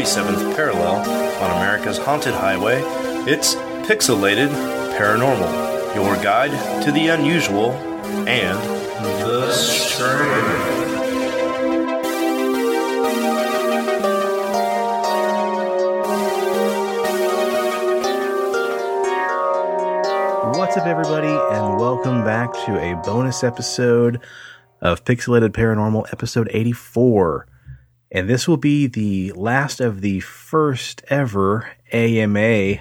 37th parallel on America's Haunted Highway, it's Pixelated Paranormal, your guide to the unusual and the strange. What's up, everybody, and welcome back to a bonus episode of Pixelated Paranormal, episode 84. And this will be the last of the first ever AMA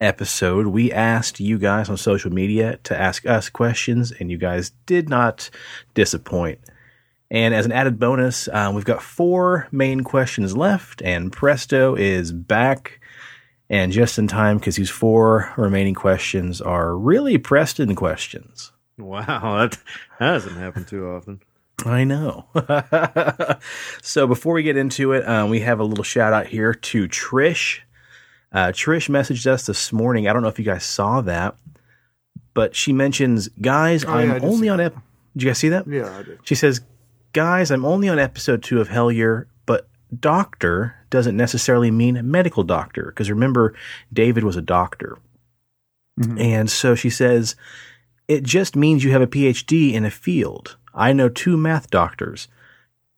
episode. We asked you guys on social media to ask us questions, and you guys did not disappoint. And as an added bonus, we've got four main questions left, and Presto is back. And just in time, because these four remaining questions are really Preston questions. Wow, that doesn't happen too often. I know. So before we get into it, we have a little shout out here to Trish. Trish messaged us this morning. I don't know if you guys saw that, but she mentions, guys, Did you guys see that? Yeah, I did. She says, guys, I'm only on episode 2 of Hellier, but doctor doesn't necessarily mean medical doctor, because remember, David was a doctor. Mm-hmm. And so she says, it just means you have a PhD in a field. I know 2 math doctors.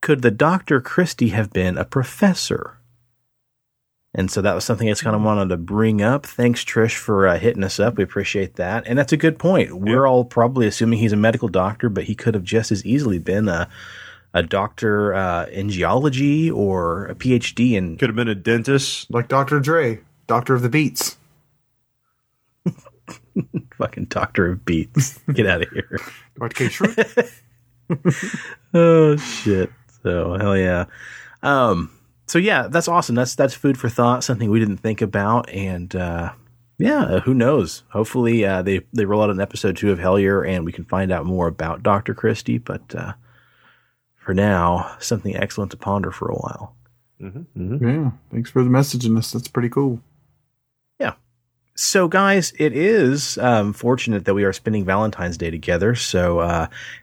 Could the Dr. Christie have been a professor? And so that was something I just kind of wanted to bring up. Thanks, Trish, for hitting us up. We appreciate that. And that's a good point. We're all probably assuming he's a medical doctor, but he could have just as easily been a doctor in geology or a PhD in... Could have been a dentist. Like Dr. Dre, Doctor of the Beats. Fucking Doctor of Beats. Get out of here. Dr. K. Oh, shit. So, hell yeah. So, yeah, that's awesome. That's food for thought, something we didn't think about. And, yeah, who knows? Hopefully they roll out an episode 2 of Hellier and we can find out more about Dr. Christie. But for now, something excellent to ponder for a while. Mm-hmm. Mm-hmm. Yeah, thanks for the messaging us. That's pretty cool. Yeah. So, guys, it is fortunate that we are spending Valentine's Day together. So,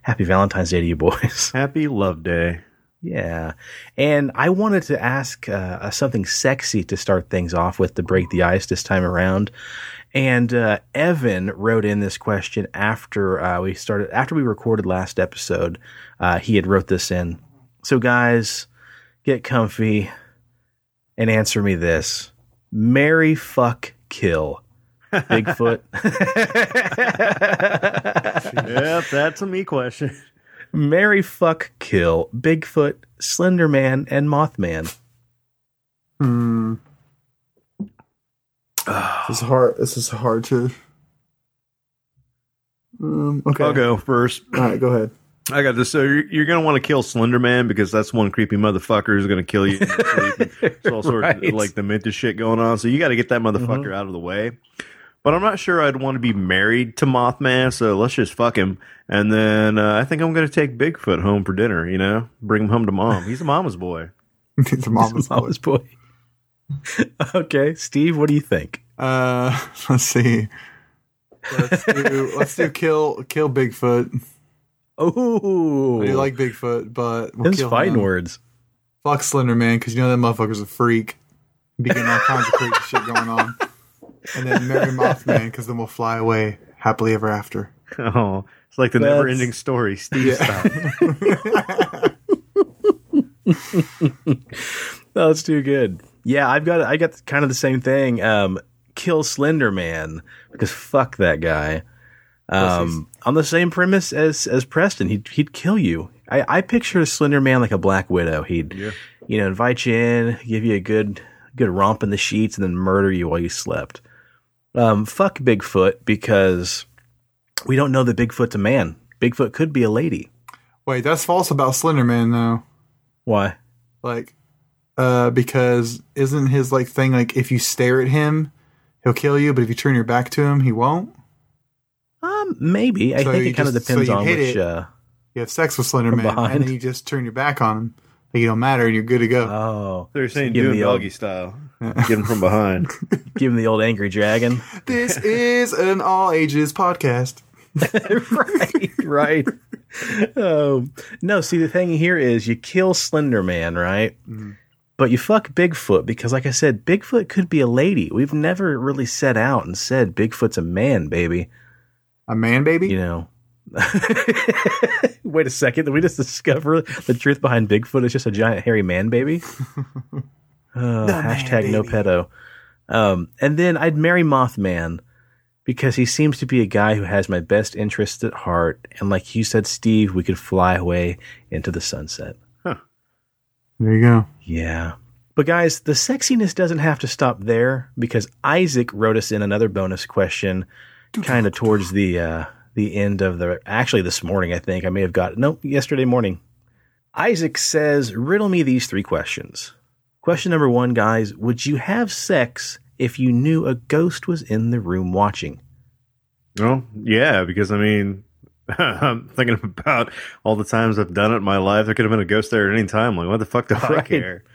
happy Valentine's Day to you boys. Happy Love Day. Yeah. And I wanted to ask something sexy to start things off with to break the ice this time around. And Evan wrote in this question after we recorded last episode. He had wrote this in. So, guys, get comfy and answer me this. Marry, fuck, kill. Bigfoot. Yep, that's a me question. Marry, fuck, kill Bigfoot, Slenderman, and Mothman. Hmm. This is hard to. Okay, I'll go first. All right, go ahead. I got this. So you're going to want to kill Slenderman because that's one creepy motherfucker who's going to kill you. There's all sorts of like demented shit going on. So you got to get that motherfucker out of the way. But I'm not sure I'd want to be married to Mothman, so let's just fuck him. And then I think I'm going to take Bigfoot home for dinner, you know? Bring him home to mom. He's a mama's boy. He's a mama's boy. Okay, Steve, what do you think? Let's see. Let's do kill Bigfoot. Oh, I do like Bigfoot, but we'll kill him. That's fine words. Fuck Slenderman, because you know that motherfucker's a freak. Be getting all kinds of creepy shit going on. And then marry Mothman, because then we'll fly away happily ever after. Oh, it's like the never-ending story, Steve style. No, that's too good. Yeah, I got kind of the same thing. Kill Slender Man, because fuck that guy. On the same premise as Preston, he'd kill you. I picture Slender Man like a Black Widow. He'd invite you in, give you a good romp in the sheets, and then murder you while you slept. Fuck Bigfoot, because we don't know that Bigfoot's a man. Bigfoot could be a lady. Wait, that's false about Slenderman, though. Why? Like, because isn't his like thing like if you stare at him, he'll kill you, but if you turn your back to him, he won't? Maybe. I think it kind of depends on which... you have sex with Slenderman, and then you just turn your back on him. You don't matter, and you're good to go. Oh, they're saying do him doggy style. Get him from behind. Give him the old angry dragon. This is an all ages podcast. Right. No, see, the thing here is you kill Slender Man, right? Mm-hmm. But you fuck Bigfoot because, like I said, Bigfoot could be a lady. We've never really set out and said Bigfoot's a man, baby. A man, baby? You know. Wait a second. Did we just discover the truth behind Bigfoot is just a giant hairy man, baby? Hashtag man, no pedo. And then I'd marry Mothman because he seems to be a guy who has my best interests at heart. And like you said, Steve, we could fly away into the sunset. Huh. There you go. Yeah. But guys, the sexiness doesn't have to stop there because Isaac wrote us in another bonus question kind of towards the end of the, actually this morning, I think I may have got, no, yesterday morning. Isaac says, riddle me these three questions. Question number one, guys, would you have sex if you knew a ghost was in the room watching? Well, yeah, because I mean, I'm thinking about all the times I've done it in my life. There could have been a ghost there at any time. Like, what the fuck do I care?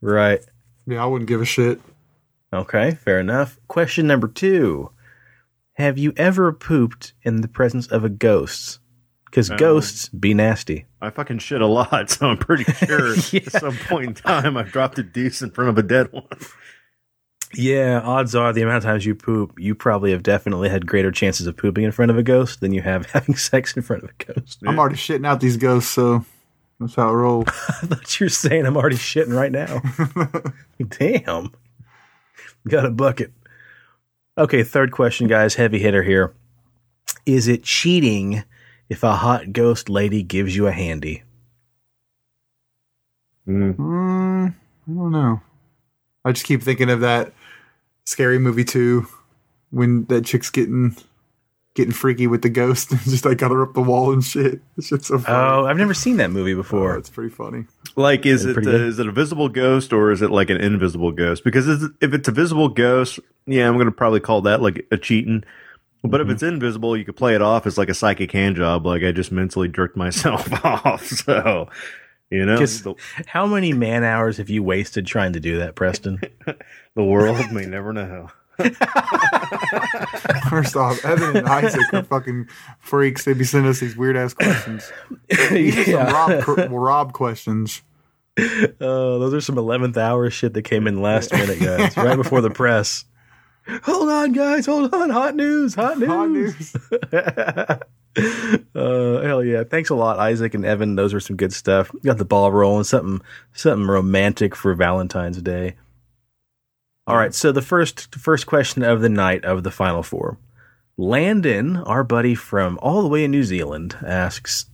Right. Yeah, I wouldn't give a shit. Okay, fair enough. Question number two. Have you ever pooped in the presence of a ghost? Because ghosts be nasty. I fucking shit a lot, so I'm pretty sure at some point in time I've dropped a deuce in front of a dead one. Yeah, odds are the amount of times you poop, you probably have definitely had greater chances of pooping in front of a ghost than you have having sex in front of a ghost. Dude. I'm already shitting out these ghosts, so that's how it rolls. I thought you were saying I'm already shitting right now. Damn. Got a bucket. Okay, third question, guys. Heavy hitter here. Is it cheating if a hot ghost lady gives you a handy? I don't know. I just keep thinking of that Scary Movie 2 when that chick's getting freaky with the ghost and just like got her up the wall and shit. It's just so funny. Oh, I've never seen that movie before. Oh, it's pretty funny. Like, is it a visible ghost or is it like an invisible ghost? Because if it's a visible ghost, yeah, I'm going to probably call that like a cheating. But if it's invisible, you could play it off as like a psychic hand job. Like I just mentally jerked myself off. So, you know, how many man hours have you wasted trying to do that, Preston? The world may never know. First off, Evan and Isaac are fucking freaks. They be sending us these weird ass questions. These are some Rob questions. Oh, those are some 11th hour shit that came in last minute, guys. Right before the press. Hold on, guys. Hold on. Hot news. Hell yeah. Thanks a lot, Isaac and Evan. Those are some good stuff. Got the ball rolling. Something romantic for Valentine's Day. All right. So the first question of the night of the final four. Landon, our buddy from all the way in New Zealand, asks,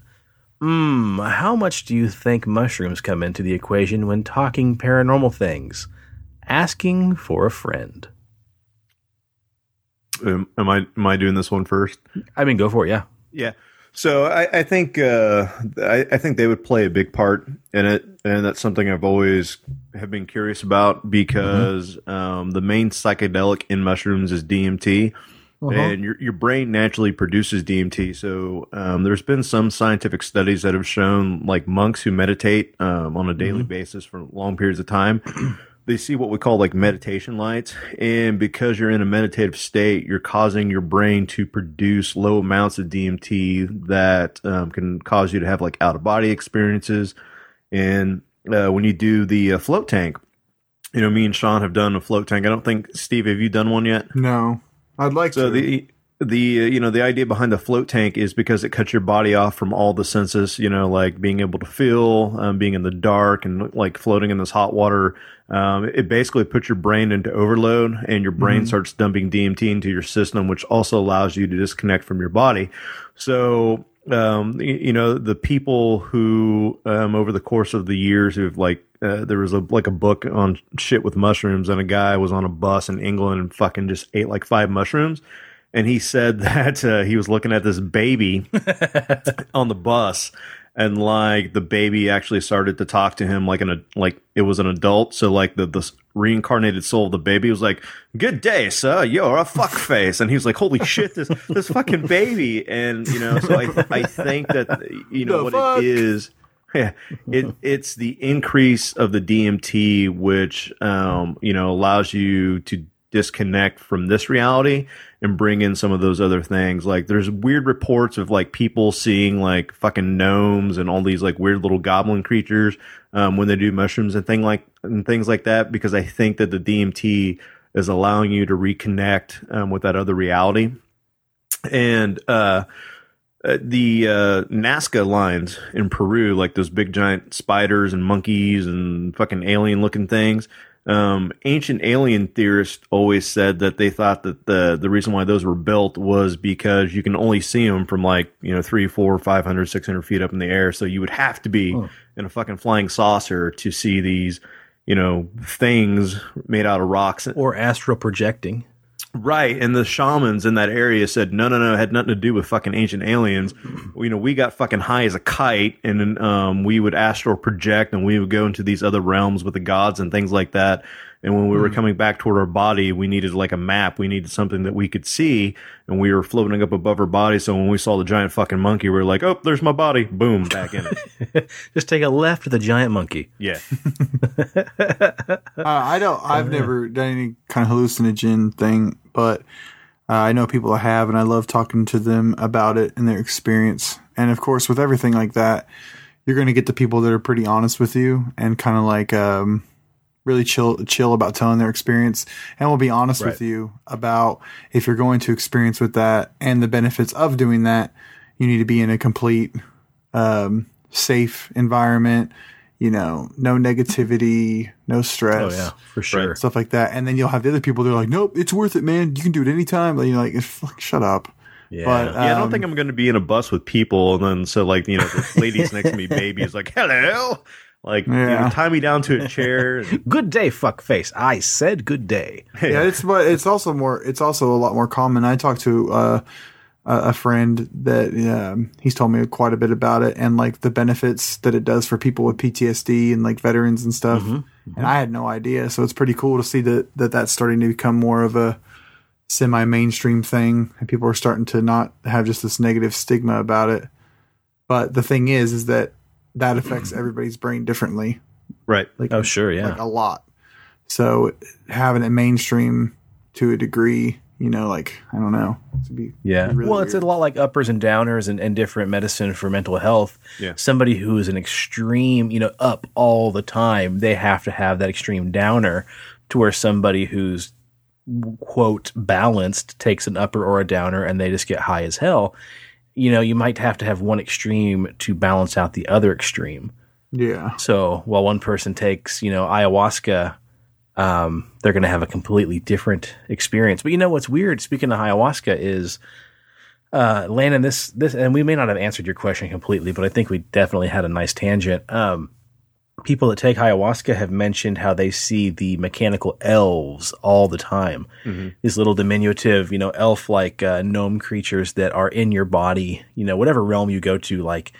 how much do you think mushrooms come into the equation when talking paranormal things? Asking for a friend. Am I doing this one first? I mean, go for it. Yeah. Yeah. So I think I think they would play a big part in it, and that's something I've always have been curious about because the main psychedelic in mushrooms is DMT, and your brain naturally produces DMT. So there's been some scientific studies that have shown like monks who meditate on a daily basis for long periods of time. They see what we call like meditation lights. And because you're in a meditative state, you're causing your brain to produce low amounts of DMT that can cause you to have like out of body experiences. And when you do the float tank, you know, me and Sean have done a float tank. I don't think, Steve, have you done one yet? No, I'd like to. The idea behind the float tank is because it cuts your body off from all the senses, you know, like being able to feel, being in the dark and like floating in this hot water. It basically puts your brain into overload and your brain starts dumping DMT into your system, which also allows you to disconnect from your body. So, you know, the people who, over the course of the years who've like, there was a book on shit with mushrooms and a guy was on a bus in England and fucking just ate like 5 mushrooms. And he said that he was looking at this baby on the bus, and like the baby actually started to talk to him like it was an adult. So like the reincarnated soul of the baby was like, "Good day, sir. You're a fuckface." And he was like, "Holy shit, this fucking baby." And you know, so I think that you know it is. Yeah, it's the increase of the DMT, which you know allows you to disconnect from this reality. and bring in some of those other things. Like, there's weird reports of, like, people seeing, like, fucking gnomes and all these, like, weird little goblin creatures when they do mushrooms and things like that, because I think that the DMT is allowing you to reconnect with that other reality. And the Nazca lines in Peru, like those big giant spiders and monkeys and fucking alien-looking things, ancient alien theorists always said that they thought that the reason why those were built was because you can only see them from, like, you know, 300, 400, 500, 600 feet up in the air. So you would have to be in a fucking flying saucer to see these, you know, things made out of rocks or astral projecting. Right. And the shamans in that area said, no, it had nothing to do with fucking ancient aliens. You know, we got fucking high as a kite, and then we would astral project, and we would go into these other realms with the gods and things like that. And when we were coming back toward our body, we needed like a map. We needed something that we could see, and we were floating up above our body. So when we saw the giant fucking monkey, we were like, oh, there's my body. Boom, back in it. Just take a left of the giant monkey. Yeah. I've never done any kind of hallucinogen thing, but I know people have, and I love talking to them about it and their experience. And of course, with everything like that, you're going to get the people that are pretty honest with you and kind of like, really chill about telling their experience, and we'll be honest with you about if you're going to experience with that and the benefits of doing that. You need to be in a complete safe environment, you know, no negativity, no stress, for sure, stuff like that. And then you'll have the other people, they're like, nope, it's worth it, man, you can do it anytime. Like, you're like, shut up. Yeah. But, I don't think I'm going to be in a bus with people, and then so, like, you know, the ladies next to me, baby, is like, hello. Like, you know, tie me down to a chair. And good day, fuckface. I said good day. Yeah, it's also a lot more common. I talked to a friend that he's told me quite a bit about it, and like the benefits that it does for people with PTSD and like veterans and stuff. Mm-hmm. Mm-hmm. And I had no idea, so it's pretty cool to see that that's starting to become more of a semi-mainstream thing, and people are starting to not have just this negative stigma about it. But the thing is that that affects everybody's brain differently. Right. Like, oh, sure. Yeah. Like a lot. So having it mainstream to a degree, you know, like, I don't know. It'd be really weird. It's a lot like uppers and downers and different medicine for mental health. Yeah. Somebody who is an extreme, you know, up all the time, they have to have that extreme downer, to where somebody who's, quote, balanced takes an upper or a downer and they just get high as hell. You know, you might have to have one extreme to balance out the other extreme. Yeah. So while one person takes, you know, ayahuasca, they're going to have a completely different experience. But you know what's weird, speaking of ayahuasca, is, Landon, this, and we may not have answered your question completely, but I think we definitely had a nice tangent. People that take ayahuasca have mentioned how they see the mechanical elves all the time. Mm-hmm. These little diminutive, you know, elf-like gnome creatures that are in your body. You know, whatever realm you go to, like,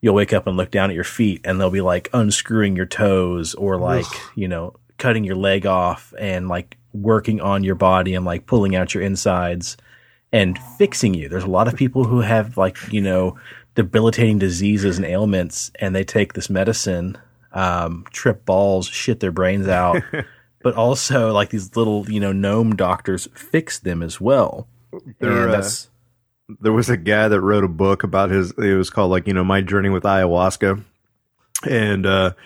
you'll wake up and look down at your feet, and they'll be, like, unscrewing your toes or, like, you know, cutting your leg off and, like, working on your body and, like, pulling out your insides and fixing you. There's a lot of people who have, like, you know, debilitating diseases and ailments, and they take this medicine – trip balls, shit their brains out, but also like these little, you know, gnome doctors fix them as well. There was a guy that wrote a book about it was called, like, you know, My Journey with Ayahuasca, and a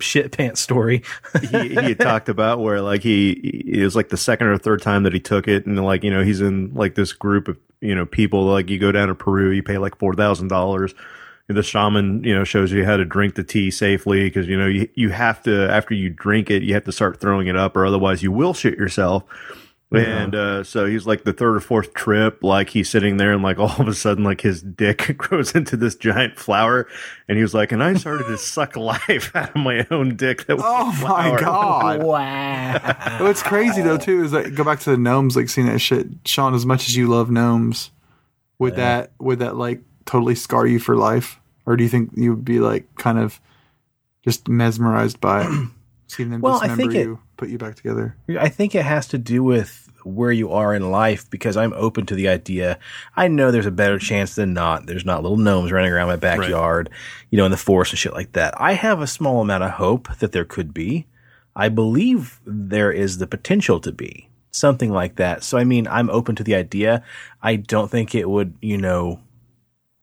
shit pants story. he had talked about where, like, it was like the second or third time that he took it, and, like, you know, he's in like this group of, you know, people, like, you go down to Peru, you pay like $4,000. The shaman, you know, shows you how to drink the tea safely, because, you know, you have to, after you drink it, you have to start throwing it up, or otherwise you will shit yourself. Yeah. And so he's like the third or fourth trip, like he's sitting there, and like all of a sudden, like his dick grows into this giant flower, and he was like, and I started to suck life out of my own dick. That was God! Wow. What's crazy though too is that, go back to the gnomes, like seeing that shit, Sean. As much as you love gnomes, would that like totally scar you for life, or do you think you would be like kind of just mesmerized by it, seeing them dismember you, put you back together? I think it has to do with where you are in life, because I'm open to the idea. I know there's a better chance than not there's not little gnomes running around my backyard, you know, in the forest and shit like that. I have a small amount of hope that there could be. I believe there is the potential to be. something like that. So, I mean, I'm open to the idea. I don't think it would, you know,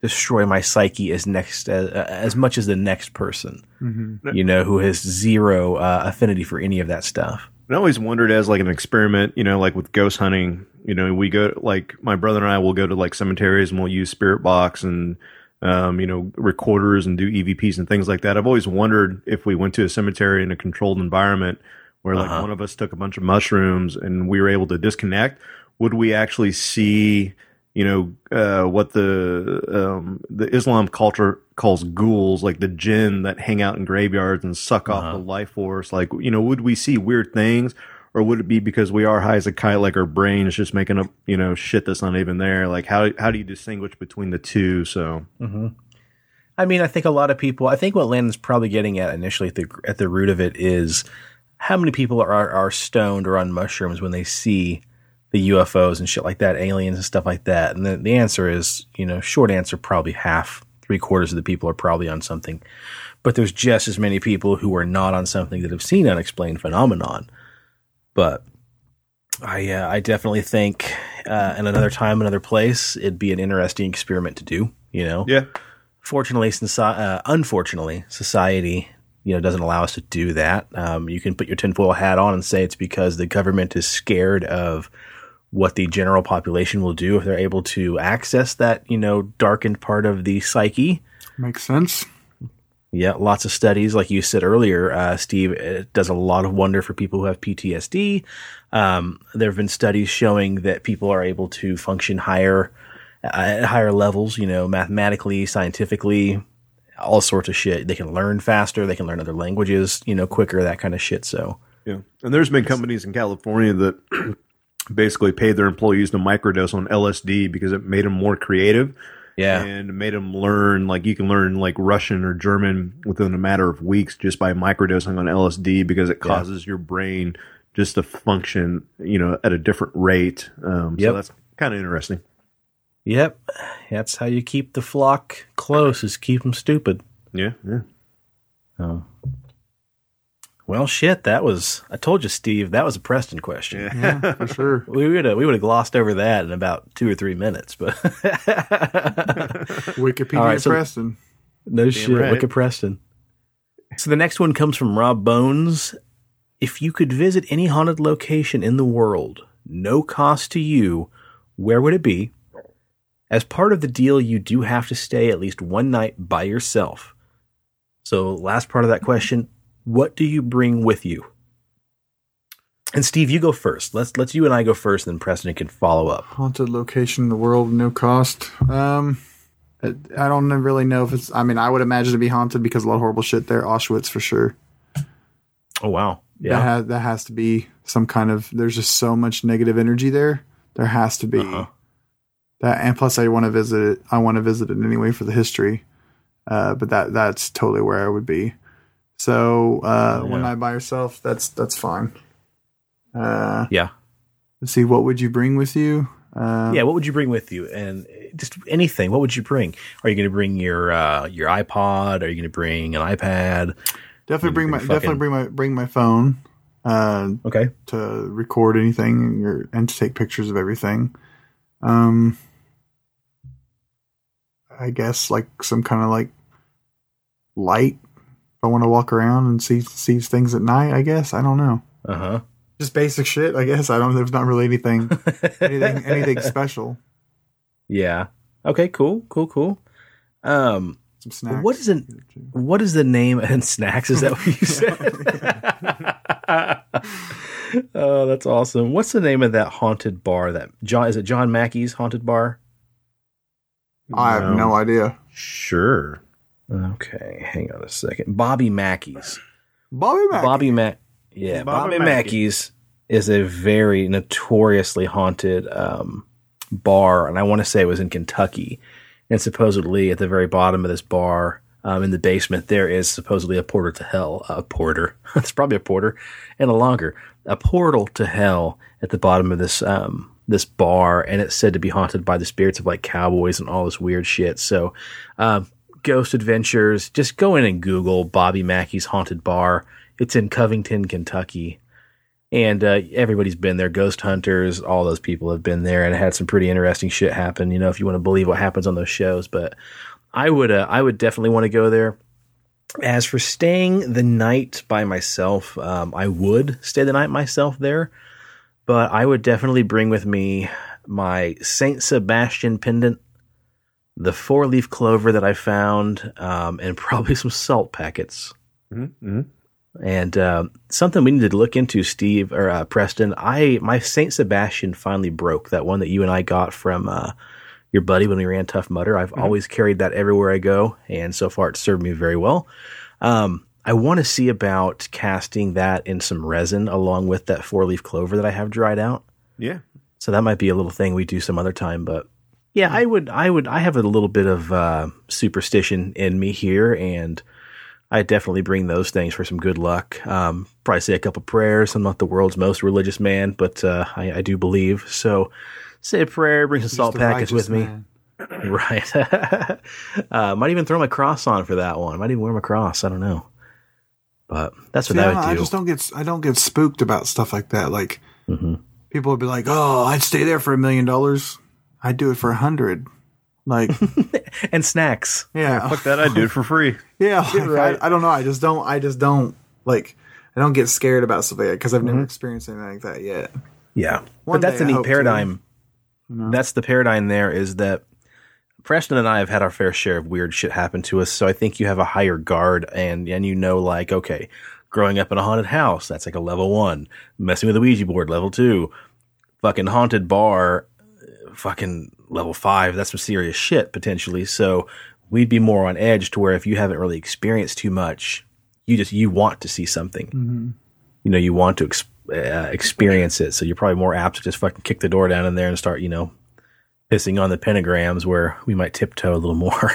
destroy my psyche as much as the next person, mm-hmm. you know, who has zero affinity for any of that stuff. I always wondered as like an experiment, you know, like with ghost hunting, you know, we go like my brother and I will go to like cemeteries and we'll use spirit box and, you know, recorders and do EVPs and things like that. I've always wondered if we went to a cemetery in a controlled environment where like one of us took a bunch of mushrooms and we were able to disconnect, would we actually see, you know, what the Islam culture calls ghouls, like the jinn that hang out in graveyards and suck off the life force? Like, you know, would we see weird things? Or would it be because we are high as a kite, like our brain is just making up, you know, shit that's not even there? Like, how do you distinguish between the two? So, I mean, I think a lot of people, I think what Landon's probably getting at initially at the root of it is how many people are stoned or on mushrooms when they see the UFOs and shit like that, aliens and stuff like that. And the answer is, you know, short answer, probably half, 3/4 of the people are probably on something. But there's just as many people who are not on something that have seen unexplained phenomenon. But I definitely think in another time, another place, it'd be an interesting experiment to do, you know? Yeah. Fortunately, unfortunately, society, you know, doesn't allow us to do that. You can put your tinfoil hat on and say it's because the government is scared of what the general population will do if they're able to access that, you know, darkened part of the psyche. Makes sense. Yeah, lots of studies, like you said earlier, Steve, it does a lot of wonder for people who have PTSD. There have been studies showing that people are able to function at higher levels, you know, mathematically, scientifically, all sorts of shit. They can learn faster. They can learn other languages, you know, quicker, that kind of shit. So, yeah. And there's been companies in California that basically paid their employees to microdose on LSD because it made them more creative. Yeah, and made them learn, like you can learn like Russian or German within a matter of weeks just by microdosing on LSD because it causes your brain just to function, you know, at a different rate. So that's kind of interesting. Yep, that's how you keep the flock close, is keep them stupid. Yeah. Oh. Well, shit, that was, I told you, Steve, that was a Preston question. Yeah, for sure. We would have glossed over that in about 2 or 3 minutes, but. Wikipedia right, so, Preston. No damn shit, right. Wikipedia Preston. So the next one comes from Rob Bones. If you could visit any haunted location in the world, no cost to you, where would it be? As part of the deal, you do have to stay at least one night by yourself. So last part of that question. What do you bring with you? And Steve, you go first. Let's you and I go first, and then Preston can follow up. Haunted location in the world, no cost. I don't really know if it's. I mean, I would imagine it'd be haunted because a lot of horrible shit there. Auschwitz for sure. Oh wow, yeah. That has to be some kind of. There's just so much negative energy there. There has to be that, and plus, I want to visit it. I want to visit it anyway for the history. But that's totally where I would be. So one night by yourself, that's fine. Let's see. What would you bring with you? What would you bring with you? And just anything. What would you bring? Are you going to bring your iPod? Are you going to bring an iPad? Definitely bring my phone. Okay. To record anything and to take pictures of everything. I guess like some kind of like light. I want to walk around and see things at night, I guess. I don't know. Just basic shit, I guess. I don't. There's not really anything special. Yeah. Okay. Cool. Some snacks. What is the name and snacks? Is that what you said? Oh, that's awesome. What's the name of that haunted bar? Is it John Mackey's haunted bar? I have no idea. Sure. Okay, hang on a second. Bobby Mackey's is a very notoriously haunted bar, and I want to say it was in Kentucky. And supposedly, at the very bottom of this bar, in the basement, there is supposedly a portal to hell. A porter. It's probably a porter and a longer. A portal to hell at the bottom of this bar, and it's said to be haunted by the spirits of like cowboys and all this weird shit. So, Ghost Adventures, just go in and Google Bobby Mackey's Haunted Bar. It's in Covington, Kentucky. And everybody's been there. Ghost hunters, all those people have been there and had some pretty interesting shit happen, you know, if you want to believe what happens on those shows. But I would definitely want to go there. As for staying the night by myself, I would stay the night myself there, but I would definitely bring with me my Saint Sebastian pendant, the 4-leaf clover that I found, and probably some salt packets. Mm-hmm. And something we need to look into, Steve or Preston. My Saint Sebastian finally broke, that one that you and I got from your buddy when we ran Tough Mudder. I've always carried that everywhere I go, and so far it's served me very well. I want to see about casting that in some resin along with that 4-leaf clover that I have dried out. Yeah, so that might be a little thing we do some other time, but. Yeah, I would. I have a little bit of superstition in me here, and I definitely bring those things for some good luck. Probably say a couple prayers. I'm not the world's most religious man, but I do believe. So say a prayer, bring some salt packets with me. Right. Might even throw my cross on for that one. Might even wear my cross. I don't know. But that's what I would do. I just don't get spooked about stuff like that. Like people would be like, "Oh, I'd stay there for $1 million." I'd do it for 100, like, and snacks. Yeah, fuck that. I'd do it for free. Yeah, like, right. I don't know. I just don't like. I don't get scared about stuff like that because I've never experienced anything like that yet. Yeah, but that's a neat paradigm. No. That's the paradigm. There is that. Preston and I have had our fair share of weird shit happen to us, so I think you have a higher guard, and you know, like, okay, growing up in a haunted house, that's like a level 1. Messing with the Ouija board, level 2. Fucking haunted bar. Fucking level 5, that's some serious shit potentially. So we'd be more on edge to where if you haven't really experienced too much, you want to see something, you know, you want to experience it. So you're probably more apt to just fucking kick the door down in there and start, you know, pissing on the pentagrams where we might tiptoe a little more.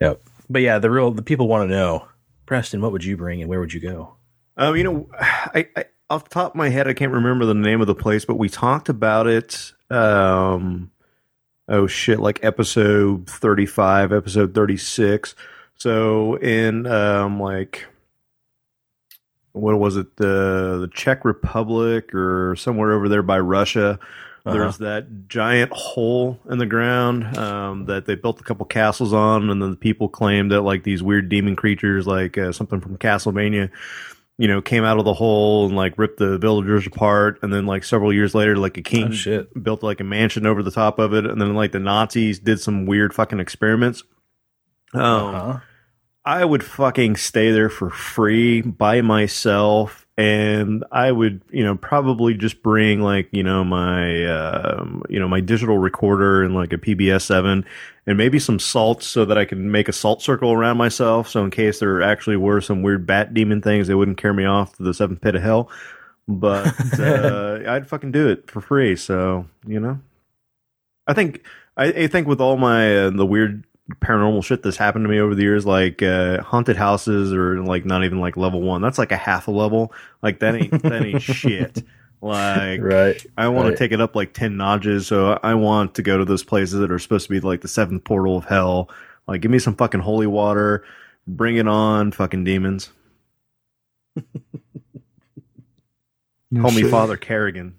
Yep. But yeah, the people want to know, Preston, what would you bring and where would you go? You know, I off the top of my head, I can't remember the name of the place, but we talked about it. Oh shit! Like episode 35, episode 36. So in like, what was it? The Czech Republic or somewhere over there by Russia. There's that giant hole in the ground that they built a couple castles on, and then the people claimed that like these weird demon creatures, like something from Castlevania, you know, came out of the hole and like ripped the villagers apart. And then like several years later, like a king built like a mansion over the top of it. And then like the Nazis did some weird fucking experiments. I would fucking stay there for free by myself. And I would, you know, probably just bring like, you know, my digital recorder and like a PBS-7 and maybe some salt so that I can make a salt circle around myself. So in case there actually were some weird bat demon things, they wouldn't carry me off to the seventh pit of hell. But I'd fucking do it for free. So, you know, I think with all my the weird paranormal shit that's happened to me over the years, like haunted houses or like not even like level 1, that's like a half a level, like that ain't shit, like I want to take it up like 10 notches. So I want to go to those places that are supposed to be like the seventh portal of hell. Like, give me some fucking holy water, bring it on, fucking demons. Call me Father Kerrigan.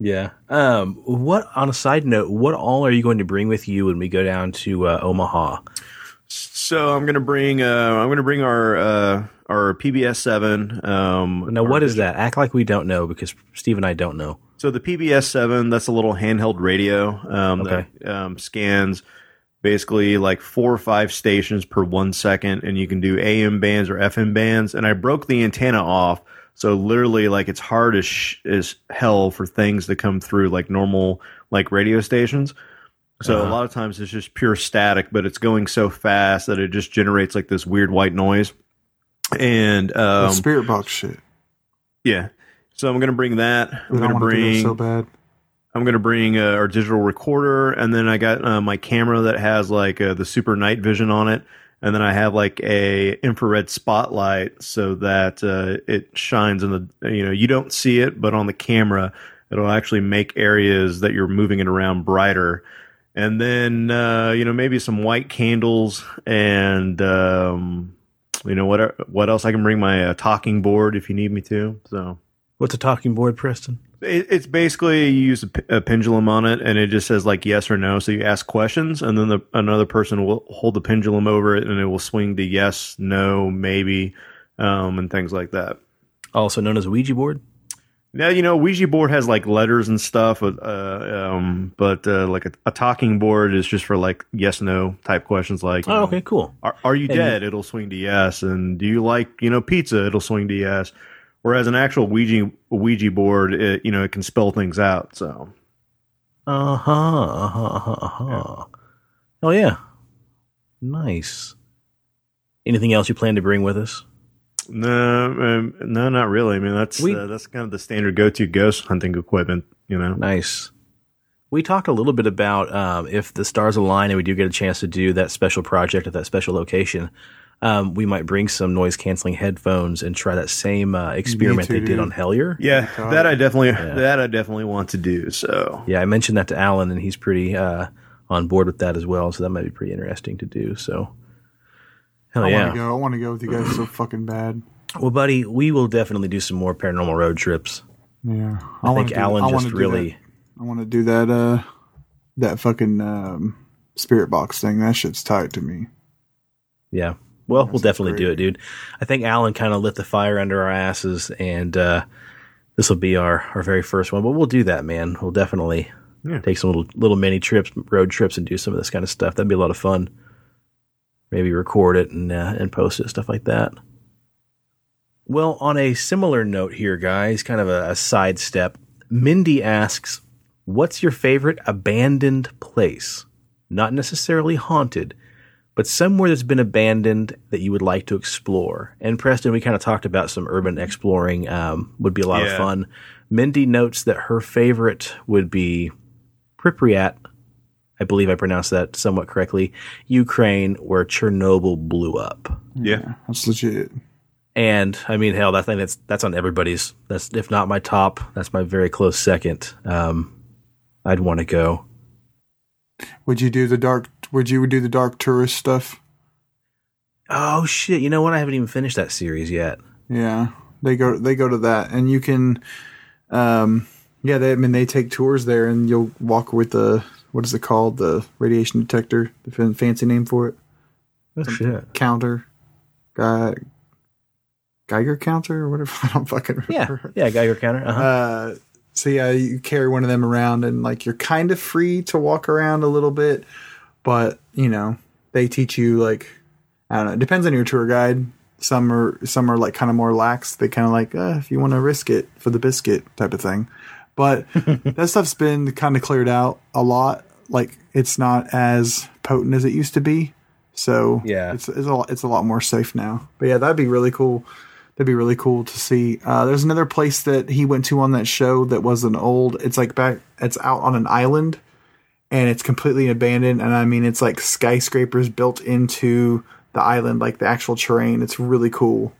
Yeah. What, on a side note, what all are you going to bring with you when we go down to Omaha? So I'm going to bring our PBS-7. Now, what is that? Act like we don't know, because Steve and I don't know. So the PBS-7, that's a little handheld radio that scans basically like 4 or 5 stations per 1 second, and you can do AM bands or FM bands. And I broke the antenna off. So literally, like, it's hard as hell for things to come through like normal like radio stations. So a lot of times it's just pure static, but it's going so fast that it just generates like this weird white noise. And spirit box shit. Yeah. So I'm gonna bring that. I'm gonna bring our digital recorder, and then I got my camera that has like the super night vision on it. And then I have like a infrared spotlight so that it shines in the, you know, you don't see it, but on the camera, it'll actually make areas that you're moving it around brighter. And then, you know, maybe some white candles and You know what else? I can bring my talking board if you need me to. So, what's a talking board, Preston? It's basically you use a pendulum on it, and it just says like yes or no. So you ask questions, and then another person will hold the pendulum over it, and it will swing to yes, no, maybe, and things like that. Also known as a Ouija board. Now, you know, Ouija board has like letters and stuff, but like a talking board is just for like yes, no type questions. Like, oh, okay, cool. Are you dead? It'll swing to yes. And do you like, you know, pizza? It'll swing to yes. Whereas an actual Ouija board, it, you know, it can spell things out. So, Oh yeah, nice. Anything else you plan to bring with us? No, not really. I mean, that's kind of the standard go-to ghost hunting equipment, you know. Nice. We talked a little bit about if the stars align and we do get a chance to do that special project at that special location, we might bring some noise-canceling headphones and try that same experiment they did on Hellier. Yeah, that I definitely want to do. So yeah, I mentioned that to Alan, and he's pretty on board with that as well. So that might be pretty interesting to do. So. I want to go with you guys so fucking bad. Well, buddy, we will definitely do some more paranormal road trips. Yeah. I think Alan just really... I want to do that fucking spirit box thing. That shit's tied to me. Yeah. Well, we'll definitely do it, dude. I think Alan kind of lit the fire under our asses, and this will be our very first one. But we'll do that, man. We'll definitely take some little mini trips, road trips, and do some of this kind of stuff. That'd be a lot of fun. Maybe record it and post it, stuff like that. Well, on a similar note here, guys, kind of a sidestep, Mindy asks, what's your favorite abandoned place? Not necessarily haunted, but somewhere that's been abandoned that you would like to explore. And Preston, we kind of talked about some urban exploring would be a lot of fun. Mindy notes that her favorite would be Pripyat, I believe I pronounced that somewhat correctly, Ukraine, where Chernobyl blew up. Yeah, that's legit. And, I mean, hell, that thing, that's on everybody's. That's, if not my top, that's my very close second. I'd want to go. Would you do the Dark Tourist stuff? Oh, shit. You know what? I haven't even finished that series yet. Yeah, they go to that. And you can, they take tours there, and you'll walk with the... What is it called? The radiation detector. The fancy name for it. Oh, shit. Counter. Geiger counter or whatever. I don't fucking remember. Yeah, Geiger counter. Uh-huh. So, yeah, you carry one of them around, and, like, you're kind of free to walk around a little bit. But, you know, they teach you, like, I don't know. It depends on your tour guide. Some are like, kind of more lax. They kind of like, if you want to risk it for the biscuit type of thing. But that stuff's been kind of cleared out a lot. Like, it's not as potent as it used to be. So it's a lot more safe now. But yeah, that'd be really cool. That'd be really cool to see. There's another place that he went to on that show that was an old. It's like back. It's out on an island, and it's completely abandoned. And I mean, it's like skyscrapers built into the island, like the actual terrain. It's really cool.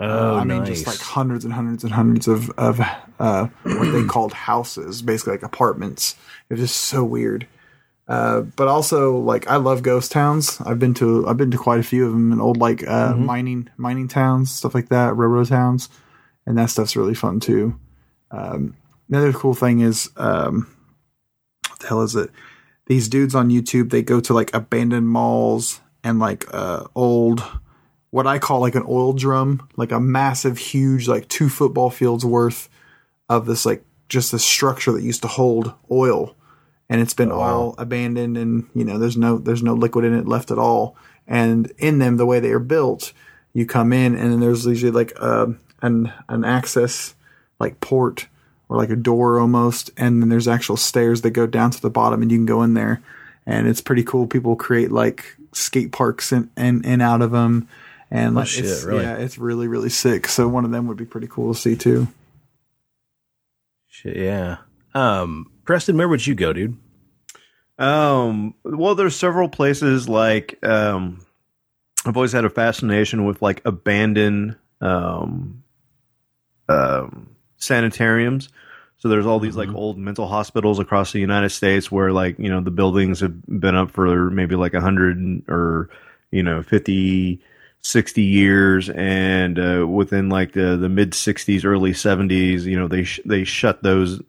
Oh, I mean, nice. Just like hundreds and hundreds and hundreds of what they called houses, basically like apartments. It was just so weird. But also, like, I love ghost towns. I've been to quite a few of them, and old like mining towns, stuff like that, railroad towns, and that stuff's really fun too. Another cool thing is, what the hell is it? These dudes on YouTube, they go to like abandoned malls and like old. What I call like an oil drum, like a massive, huge, like 2 football fields worth of this, like just this structure that used to hold oil, and it's been all abandoned, and you know, there's no liquid in it left at all. And in them, the way they are built, you come in, and then there's usually like an access like port or like a door almost, and then there's actual stairs that go down to the bottom, and you can go in there, and it's pretty cool. People create like skate parks and out of them. And like, it's really, really sick. So one of them would be pretty cool to see too. Shit, yeah. Preston, where would you go, dude? Well, there's several places like I've always had a fascination with like abandoned sanitariums. So there's all these like old mental hospitals across the United States where like, you know, the buildings have been up for maybe like 100 or, you know, 50 60 years, and within like the mid 60s, early 70s, you know, they shut those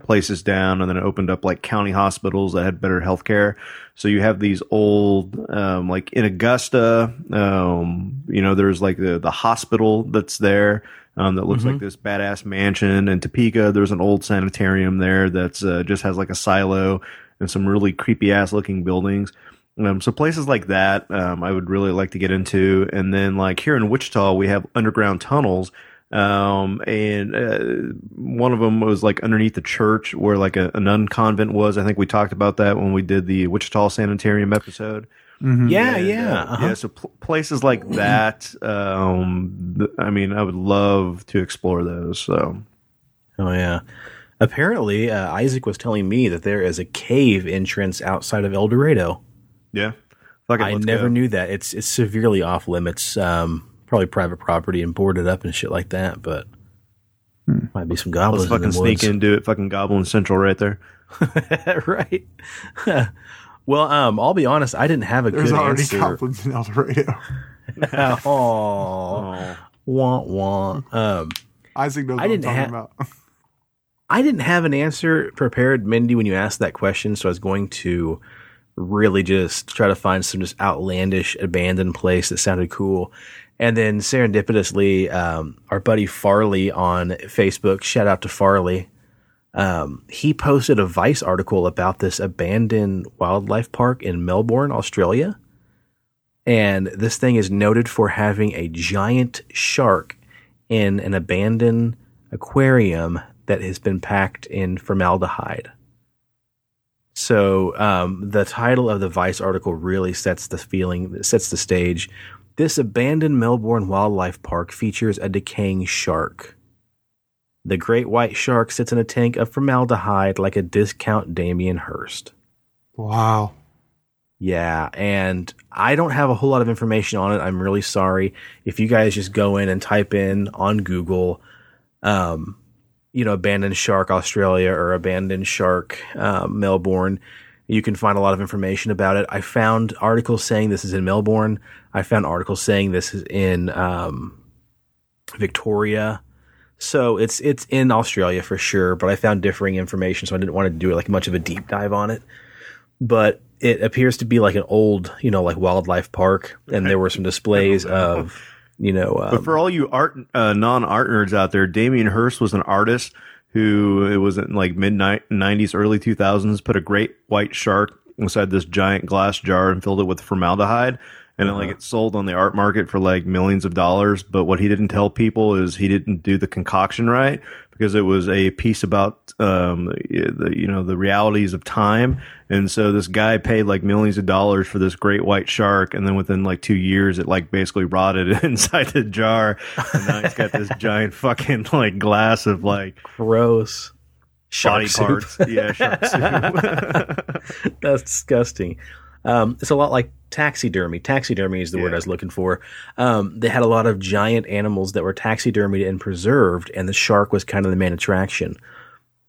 places down, and then it opened up like county hospitals that had better healthcare. So you have these old, like in Augusta, you know, there's like the hospital that's there. That looks like this badass mansion. In Topeka, there's an old sanitarium there that's just has like a silo and some really creepy ass looking buildings. So places like that, I would really like to get into. And then like here in Wichita, we have underground tunnels. One of them was like underneath the church where like a nun convent was. I think we talked about that when we did the Wichita sanitarium episode. So places like that. I mean, I would love to explore those. So, oh yeah. Apparently, Isaac was telling me that there is a cave entrance outside of El Dorado. Yeah, I never knew that. It's severely off limits. Probably private property and boarded up and shit like that. But might be some goblins. Let's fucking sneak into it. Fucking Goblin Central right there. Right. Well, I'll be honest. I didn't have a good answer. There's already goblins in El Dorado. Oh, wah wah. Isaac knows what I'm talking about. I didn't have an answer prepared, Mindy, when you asked that question. So I was going to really just try to find some just outlandish abandoned place that sounded cool. And then serendipitously, our buddy Farley on Facebook, shout out to Farley. He posted a Vice article about this abandoned wildlife park in Melbourne, Australia. And this thing is noted for having a giant shark in an abandoned aquarium that has been packed in formaldehyde. So the title of the Vice article really sets the stage. This abandoned Melbourne wildlife park features a decaying shark. The great white shark sits in a tank of formaldehyde like a discount Damien Hirst. Wow. Yeah, and I don't have a whole lot of information on it. I'm really sorry. If you guys just go in and type in on Google, you know, abandoned shark Australia or abandoned shark Melbourne, you can find a lot of information about it. I found articles saying this is in Melbourne. I found articles saying this is in Victoria. So it's in Australia for sure, but I found differing information, so I didn't want to do like much of a deep dive on it. But it appears to be like an old, you know, like wildlife park, and there were some displays of, you know. But for all you art non-art nerds out there, Damien Hirst was an artist who, it was in like mid-90s, early 2000s, put a great white shark inside this giant glass jar and filled it with formaldehyde. And then, like, it sold on the art market for like millions of dollars. But what he didn't tell people is he didn't do the concoction right, because it was a piece about the realities of time. And so this guy paid like millions of dollars for this great white shark, and then within like 2 years, it like basically rotted inside the jar. And now he's got this giant fucking like glass of like gross body parts. Yeah, shark soup. That's disgusting. It's a lot like taxidermy. Taxidermy is the word I was looking for. They had a lot of giant animals that were taxidermied and preserved, and the shark was kind of the main attraction.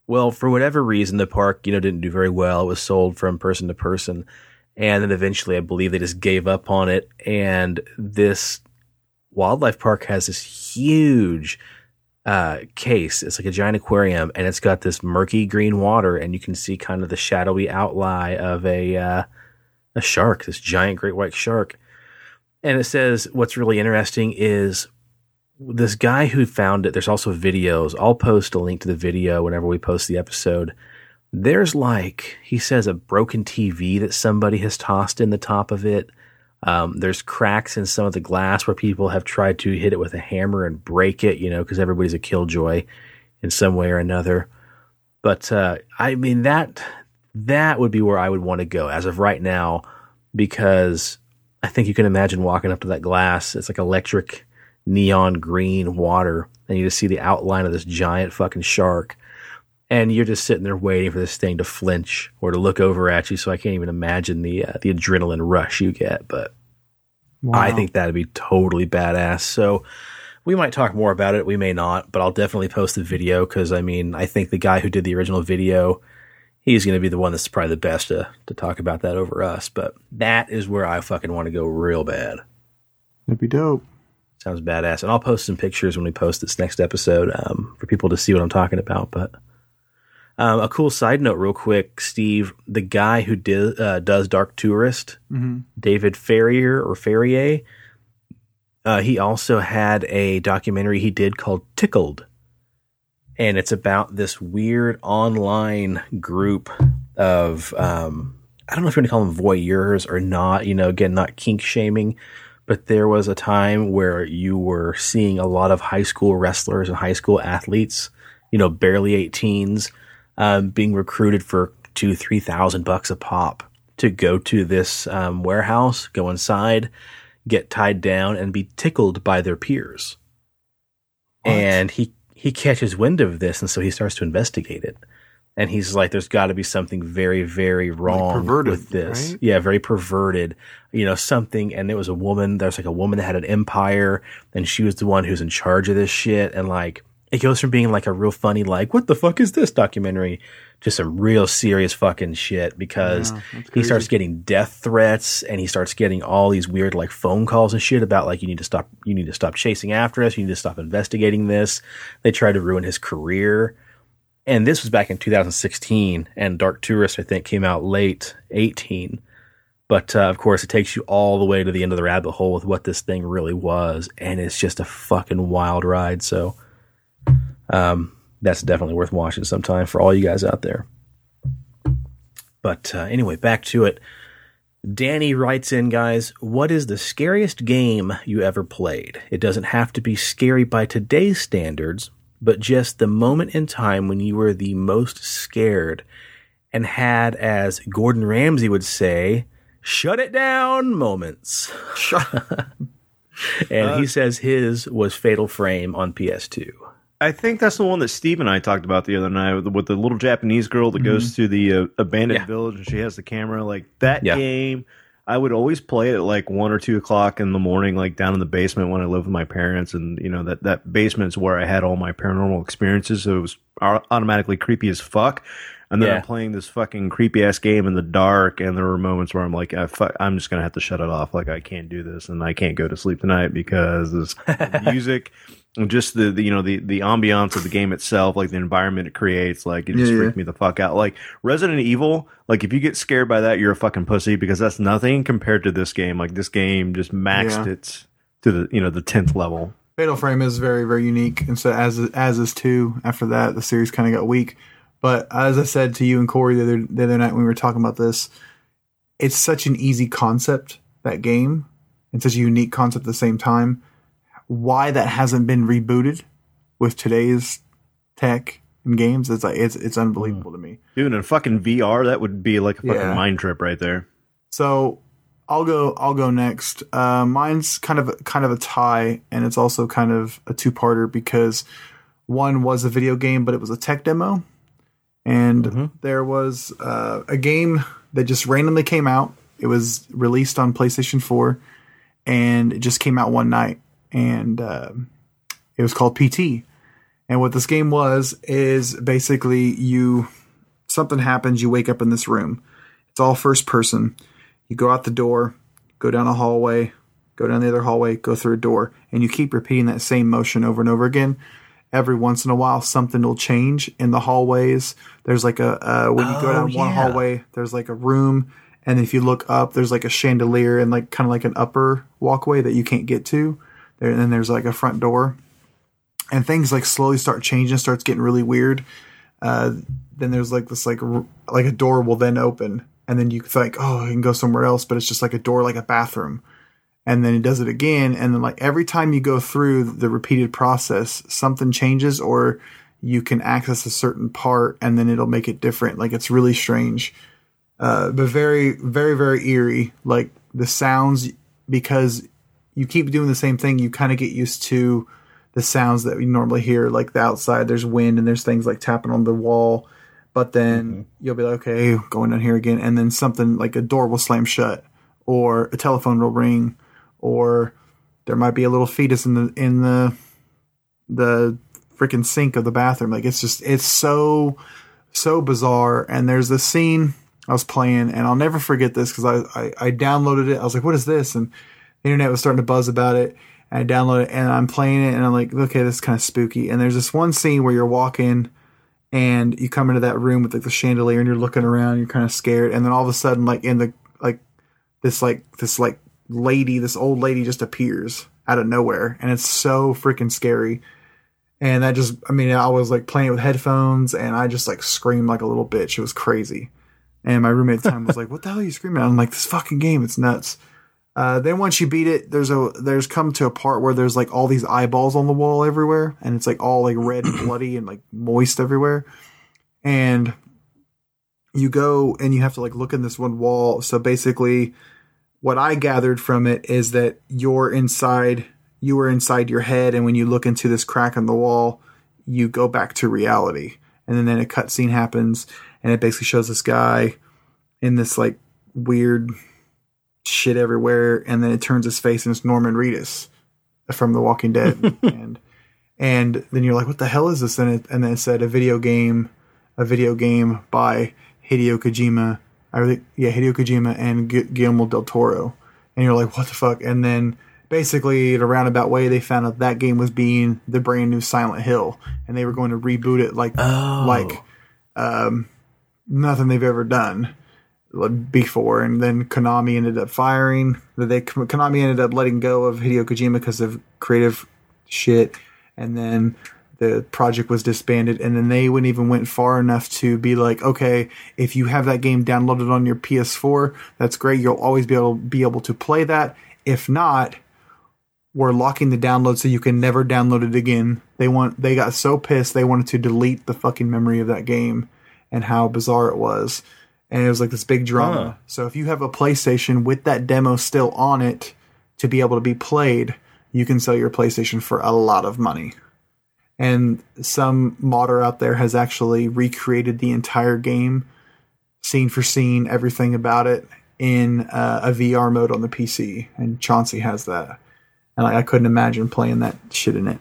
Well, for whatever reason, the park, you know, didn't do very well. It was sold from person to person, and then eventually, I believe they just gave up on it. And this wildlife park has this huge case. It's like a giant aquarium, and it's got this murky green water, and you can see kind of the shadowy outline of a shark, this giant great white shark. And it says what's really interesting is this guy who found it. There's also videos. I'll post a link to the video whenever we post the episode. There's like, he says, a broken TV that somebody has tossed in the top of it. There's cracks in some of the glass where people have tried to hit it with a hammer and break it, you know, because everybody's a killjoy in some way or another. But I mean, that would be where I would want to go as of right now, because I think you can imagine walking up to that glass. It's like electric neon green water, and you just see the outline of this giant fucking shark, and you're just sitting there waiting for this thing to flinch or to look over at you. So I can't even imagine the adrenaline rush you get, but wow. I think that'd be totally badass. So we might talk more about it. We may not, but I'll definitely post the video. 'Cause I mean, I think the guy who did the original video, he's going to be the one that's probably the best to talk about that over us. But that is where I fucking want to go real bad. That'd be dope. Sounds badass. And I'll post some pictures when we post this next episode for people to see what I'm talking about. But a cool side note real quick, Steve, the guy who does Dark Tourist, David Ferrier, he also had a documentary he did called Tickled. And it's about this weird online group of, I don't know if you want to call them voyeurs or not, you know, again, not kink shaming, but there was a time where you were seeing a lot of high school wrestlers and high school athletes, you know, barely 18s, being recruited for $2,000-$3,000 a pop to go to this warehouse, go inside, get tied down, and be tickled by their peers. What? And he catches wind of this, and so he starts to investigate it. And he's like, there's got to be something very, very wrong with this. Right? Yeah, very perverted, you know, something. And it was a woman. There's like a woman that had an empire, and she was the one who's in charge of this shit. And like, it goes from being like a real funny, like, what the fuck is this documentary, to some real serious fucking shit, because he starts getting death threats, and he starts getting all these weird like phone calls and shit about like, you need to stop chasing after us. You need to stop investigating this. They tried to ruin his career. And this was back in 2016, and Dark Tourist, I think, came out late 2018. But, of course, it takes you all the way to the end of the rabbit hole with what this thing really was, and it's just a fucking wild ride. So that's definitely worth watching sometime for all you guys out there. But anyway, back to it. Danny writes in, guys, what is the scariest game you ever played? It doesn't have to be scary by today's standards, but just the moment in time when you were the most scared and had, as Gordon Ramsay would say, shut it down moments. And he says his was Fatal Frame on PS2. I think that's the one that Steve and I talked about the other night with the little Japanese girl that goes to the abandoned village, and she has the camera. Like that game, I would always play it at like 1 or 2 o'clock in the morning, like down in the basement when I lived with my parents. And you know, that basement's where I had all my paranormal experiences. So it was automatically creepy as fuck. And then I'm playing this fucking creepy ass game in the dark. And there were moments where I'm like, I'm just going to have to shut it off. Like I can't do this, and I can't go to sleep tonight because this music and just the ambiance of the game itself, like the environment it creates, like it just freaked me the fuck out. Like Resident Evil, like if you get scared by that, you're a fucking pussy, because that's nothing compared to this game. Like this game just maxed it to the 10th level. Fatal Frame is very, very unique, and so as is 2. After that, the series kind of got weak. But as I said to you and Corey the other night when we were talking about this, it's such an easy concept, that game, and such a unique concept at the same time. Why that hasn't been rebooted with today's tech and games, it's like it's unbelievable to me. Dude, in fucking VR, that would be like a fucking mind trip right there. So I'll go next. Mine's kind of a tie, and it's also kind of a two-parter, because one was a video game, but it was a tech demo, and there was a game that just randomly came out. It was released on PlayStation 4, and it just came out one night. And it was called PT. And what this game was is basically something happens, you wake up in this room. It's all first person. You go out the door, go down a hallway, go down the other hallway, go through a door. And you keep repeating that same motion over and over again. Every once in a while, something will change in the hallways. There's like when you go down one hallway, there's like a room. And if you look up, there's like a chandelier and like kind of like an upper walkway that you can't get to. And then there's like a front door, and things like slowly start changing, starts getting really weird. Then there's like this, like a door will then open, and then you think, oh, I can go somewhere else. But it's just like a door, like a bathroom. And then it does it again. And then like every time you go through the repeated process, something changes, or you can access a certain part, and then it'll make it different. Like it's really strange, but very, very, very eerie. Like the sounds, because you keep doing the same thing, you kind of get used to the sounds that we normally hear, like the outside, there's wind and there's things like tapping on the wall. But then you'll be like, okay, going down here again. And then something like a door will slam shut, or a telephone will ring, or there might be a little fetus in the freaking sink of the bathroom. Like it's just, it's so, so bizarre. And there's this scene I was playing, and I'll never forget this, because I downloaded it. I was like, what is this? And internet was starting to buzz about it. I downloaded it and I'm playing it and I'm like, okay, this is kind of spooky. And there's this one scene where you're walking and you come into that room with like the chandelier and you're looking around and you're kind of scared. And then all of a sudden, like in the, this old lady just appears out of nowhere. And it's so freaking scary. And that just, I mean, I was like playing it with headphones and I just like screamed like a little bitch. It was crazy. And my roommate at the time was like, what the hell are you screaming at? I'm like, this fucking game, it's nuts. Then once you beat it, there's come to a part where there's like all these eyeballs on the wall everywhere. And it's like all like red and bloody and like moist everywhere. And you go and you have to like look in this one wall. So basically what I gathered from it is that you were inside your head. And when you look into this crack in the wall, you go back to reality. And then a cutscene happens and it basically shows this guy in this like weird shit everywhere, and then it turns his face and it's Norman Reedus from The Walking Dead. and then you're like, what the hell is this? And then it said a video game by Hideo Kojima. Hideo Kojima and Guillermo del Toro. And you're like, what the fuck? And then basically in a roundabout way, they found out that game was being the brand new Silent Hill, and they were going to reboot it like nothing they've ever done before. And then Konami ended up firing. Konami ended up letting go of Hideo Kojima because of creative shit, and then the project was disbanded. And then they wouldn't even went far enough to be like, okay, if you have that game downloaded on your PS4, that's great, you'll always be able to play that. If not, we're locking the download so you can never download it again. They got so pissed they wanted to delete the fucking memory of that game and how bizarre it was. And it was like this big drama. Huh. So if you have a PlayStation with that demo still on it to be able to be played, you can sell your PlayStation for a lot of money. And some modder out there has actually recreated the entire game, scene for scene, everything about it, in a VR mode on the PC. And Chauncey has that. And like, I couldn't imagine playing that shit in it.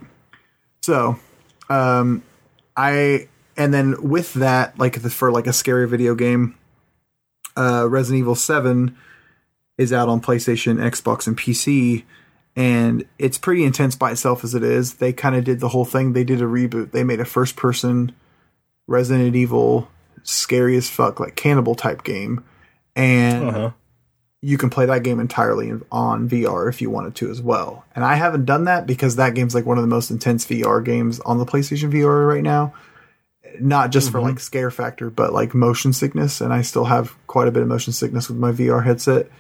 So, and then with that, like for like a scary video game, Resident Evil 7 is out on PlayStation, Xbox, and PC, and it's pretty intense by itself as it is. They kind of did the whole thing. They did a reboot. They made a first-person Resident Evil scary as fuck, like cannibal-type game, and you can play that game entirely on VR if you wanted to as well. And I haven't done that because that game's like one of the most intense VR games on the PlayStation VR right now. Not just for like scare factor, but like motion sickness. And I still have quite a bit of motion sickness with my VR headset.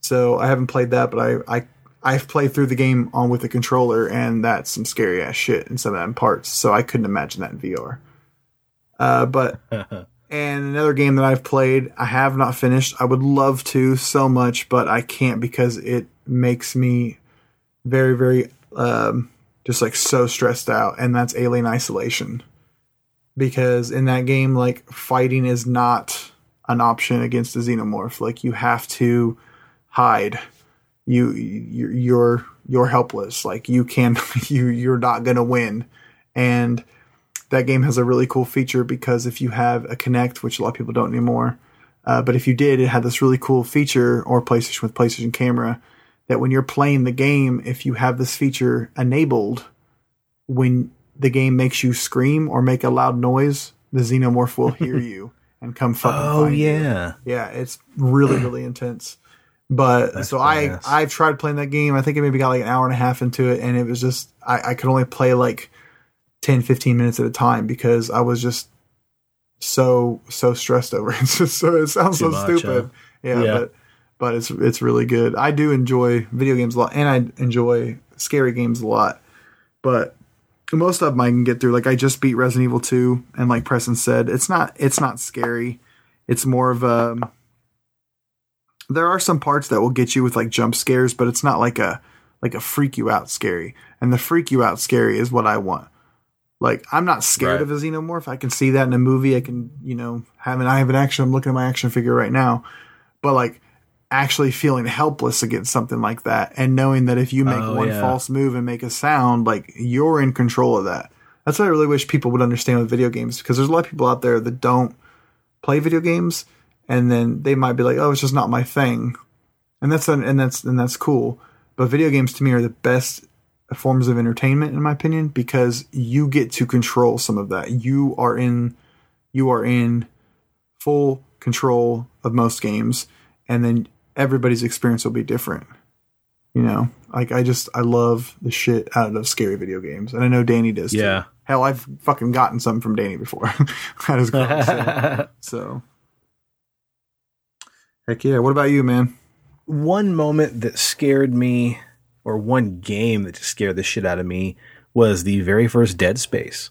So I haven't played that, but I've played through the game with the controller, and that's some scary ass shit in some of that parts. So I couldn't imagine that in VR. And another game that I've played, I have not finished. I would love to so much, but I can't because it makes me very, very, just like so stressed out. And that's Alien Isolation. Because in that game, like, fighting is not an option against a xenomorph. Like, you have to hide. You're helpless. Like, you're not gonna win. And that game has a really cool feature because if you have a Kinect, which a lot of people don't anymore, but if you did, it had this really cool feature, or PlayStation with PlayStation camera, that when you're playing the game, if you have this feature enabled, when the game makes you scream or make a loud noise, the xenomorph will hear you and come fucking find you. Yeah, it's really, really intense. But that's so badass. I've tried playing that game. I think I maybe got like an hour and a half into it, and it was just I could only play like 10, 15 minutes at a time because I was just so stressed over it. So it sounds too so much, stupid. Yeah. But it's really good. I do enjoy video games a lot, and I enjoy scary games a lot. But most of them I can get through. Like, I just beat Resident Evil 2, and like Preston said, it's not scary. It's more of a... There are some parts that will get you with like jump scares, but it's not like a freak you out scary. And the freak you out scary is what I want. Like, I'm not scared of a xenomorph. I can see that in a movie. I can, I'm looking at my action figure right now. But like, actually feeling helpless against something like that, and knowing that if you make one false move and make a sound, like, you're in control of that. That's what I really wish people would understand with video games, because there's a lot of people out there that don't play video games, and then they might be like, oh, it's just not my thing. And that's cool. But video games to me are the best forms of entertainment, in my opinion, because you get to control some of that. You are in full control of most games, and then everybody's experience will be different. You know, like I love the shit out of scary video games, and I know Danny does. Yeah. Too. Hell, I've fucking gotten something from Danny before. That is cool. So, heck yeah. What about you, man? One moment that scared me, or one game that just scared the shit out of me, was the very first Dead Space.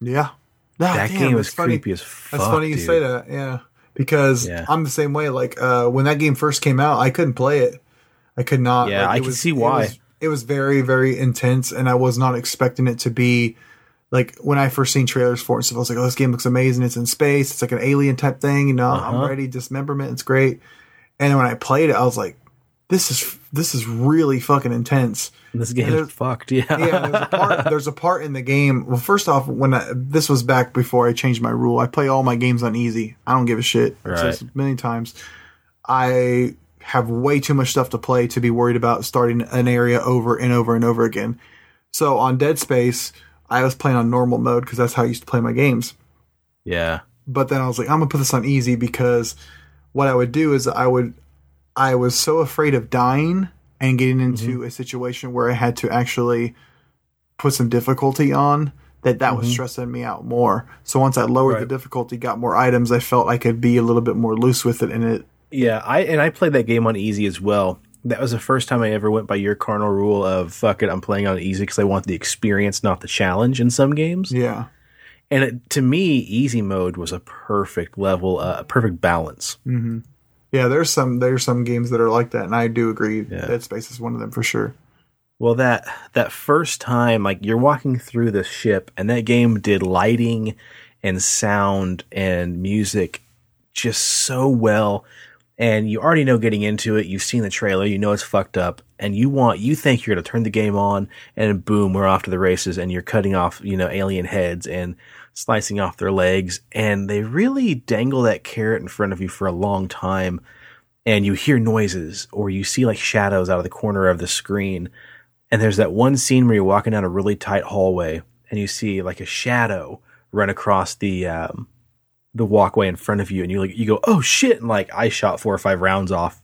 Yeah. That game was creepy as fuck. That's funny you say that. Yeah. Because I'm the same way. Like when that game first came out, I couldn't play it. I could not. Yeah, I can see why. It was very, very intense, and I was not expecting it to be like when I first seen trailers for it. So I was like, "Oh, this game looks amazing! It's in space. It's like an alien type thing, you know? Uh-huh. I'm ready. Dismemberment. It's great." And then when I played it, I was like, "This is really fucking intense." This game is fucked. Yeah, yeah. There's a part in the game. Well, first off, this was back before I changed my rule. I play all my games on easy. I don't give a shit. Right. I've said this many times. I have way too much stuff to play to be worried about starting an area over and over and over again. So on Dead Space, I was playing on normal mode because that's how I used to play my games. Yeah. But then I was like, I'm going to put this on easy, because what I would do is I was so afraid of dying and getting into a situation where I had to actually put some difficulty on that was stressing me out more. So once I lowered the difficulty, got more items, I felt I could be a little bit more loose with it, and it. Yeah, I played that game on easy as well. That was the first time I ever went by your carnal rule of, fuck it, I'm playing on easy because I want the experience, not the challenge in some games. Yeah. And to me, easy mode was a perfect level, a perfect balance. Mm-hmm. Yeah, there's some games that are like that, and I do agree. Yeah. Dead Space is one of them for sure. Well, that first time, like, you're walking through this ship, and that game did lighting and sound and music just so well. And you already know getting into it. You've seen the trailer. You know it's fucked up. And you think you're going to turn the game on, and boom, we're off to the races. And you're cutting off, alien heads and slicing off their legs. And they really dangle that carrot in front of you for a long time. And you hear noises, or you see like shadows out of the corner of the screen. And there's that one scene where you're walking down a really tight hallway, and you see like a shadow run across the walkway in front of you, and you go, oh shit. And like, I shot 4 or 5 rounds off,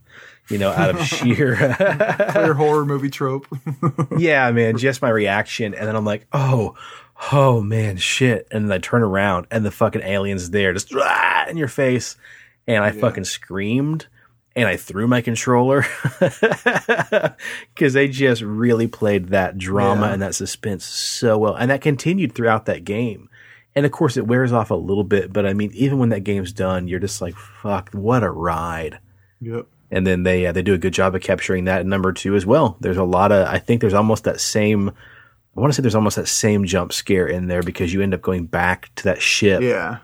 out of sheer clear horror movie trope. Yeah, man, just my reaction. And then I'm like, oh man, shit. And then I turn around, and the fucking alien's there, just in your face. And I fucking screamed, and I threw my controller, because they just really played that drama and that suspense so well. And that continued throughout that game. And of course, it wears off a little bit, but I mean, even when that game's done, you're just like, "Fuck, what a ride!" Yep. And then they do a good job of capturing that in number 2 as well. There's a lot of, I think there's almost that same. I want to say there's almost that same jump scare in there, because you end up going back to that ship. Yeah.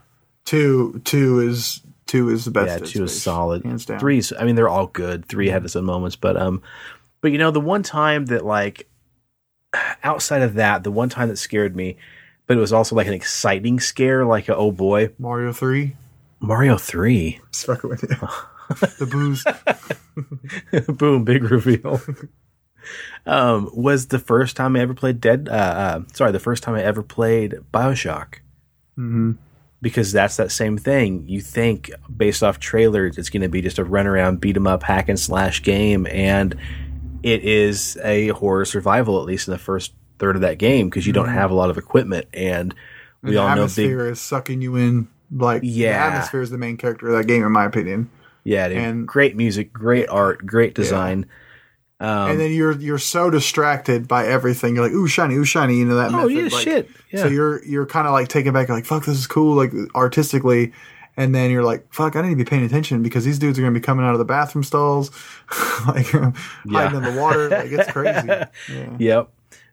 Two is the best. Yeah, 2 is solid. Hands down. 3's, I mean, they're all good. 3 had its own moments, but the one time that, like, outside of that, the one time that scared me. But it was also like an exciting scare, like, oh boy. Mario 3? Mario 3? Stuck with it. The booze. Boom, big reveal. Was the first time I ever played the first time I ever played BioShock. Mm-hmm. Because that's that same thing. You think, based off trailers, it's going to be just a runaround, beat-em-up, hack-and-slash game. And it is a horror survival, at least in the first third of that game, because you don't have a lot of equipment, and we all know the atmosphere is sucking you in. Like, the atmosphere is the main character of that game, in my opinion. Yeah, dude. And great music, great art, great design. Yeah. And then you're so distracted by everything. You're like, ooh shiny, that. Oh method. Yeah, like, shit. Yeah. So you're kind of like taken back, like, fuck, this is cool, like, artistically. And then you're like, fuck, I need to be paying attention, because these dudes are going to be coming out of the bathroom stalls, like hiding in the water. Like, it's crazy. Yeah. Yep.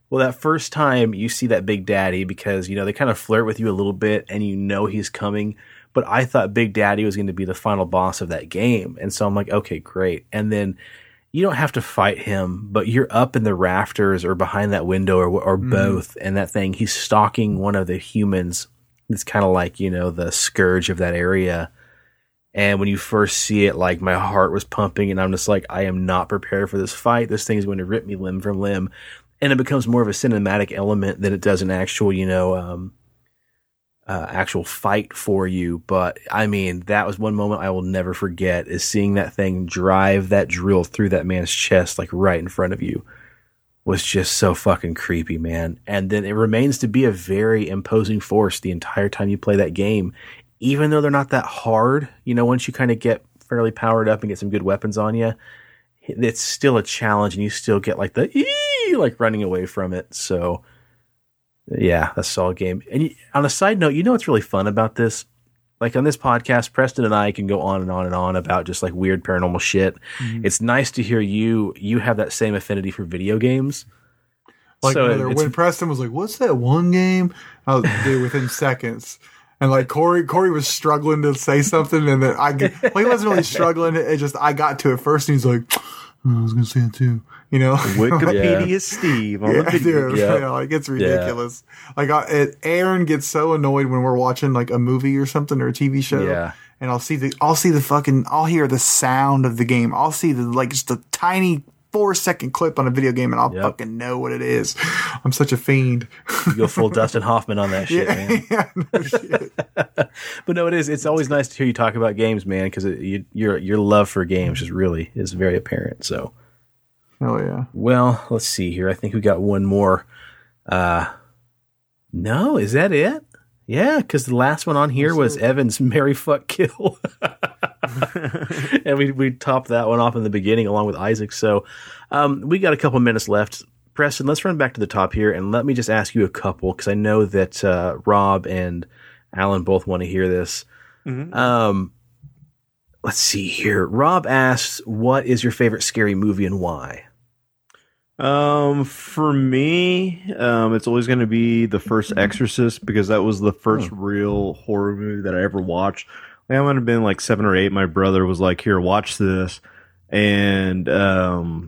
Well, that first time you see that Big Daddy, because, they kind of flirt with you a little bit, and he's coming. But I thought Big Daddy was going to be the final boss of that game. And so I'm like, okay, great. And then you don't have to fight him, but you're up in the rafters or behind that window or both. And that thing, he's stalking one of the humans. It's kind of like, the scourge of that area. And when you first see it, like, my heart was pumping, and I'm just like, I am not prepared for this fight. This thing is going to rip me limb from limb. And it becomes more of a cinematic element than it does an actual, you know, actual fight for you. But I mean, that was one moment I will never forget, is seeing that thing drive that drill through that man's chest, like right in front of you, was just so fucking creepy, man. And then it remains to be a very imposing force the entire time you play that game. Even though they're not that hard, you know, once you kind of get fairly powered up and get some good weapons on you, it's still a challenge, and you still get like the like running away from it. So yeah, that's a solid game. And on a side note, you know what's really fun about this? Like, on this podcast, Preston and I can go on and on and on about just like weird paranormal shit. Mm-hmm. It's nice to hear you have that same affinity for video games. Like, so when Preston was like, "What's that one game?" I was dude, within seconds. And like Corey was struggling to say something, and then he wasn't really struggling. It just, I got to it first, and he's like, oh, "I was gonna say it too," you know. Wikipedia yeah. Steve, on yeah, dude, yeah. You know, like, it's ridiculous. Yeah. Like, Aaron gets so annoyed when we're watching like a movie or something or a TV show, yeah. And I'll hear the sound of the game. I'll see the like just a tiny 4-second clip on a video game, and I'll fucking know what it is. I'm such a fiend. You go full Dustin Hoffman on that shit, yeah, man. Yeah, no shit. But no, it is. It's always nice to hear you talk about games, man, because your love for games is very apparent. So, oh yeah. Well, let's see here. I think we got one more. No, is that it? Yeah, because the last one on here was Evan's Merry Fuck Kill. And we topped that one off in the beginning along with Isaac. So we got a couple minutes left. Preston, let's run back to the top here, and let me just ask you a couple, because I know that Rob and Alan both want to hear this. Mm-hmm. Let's see here. Rob asks, what is your favorite scary movie and why? For me, it's always going to be the first Exorcist, because that was the first real horror movie that I ever watched. I might have been like 7 or 8. My brother was like, "Here, watch this," and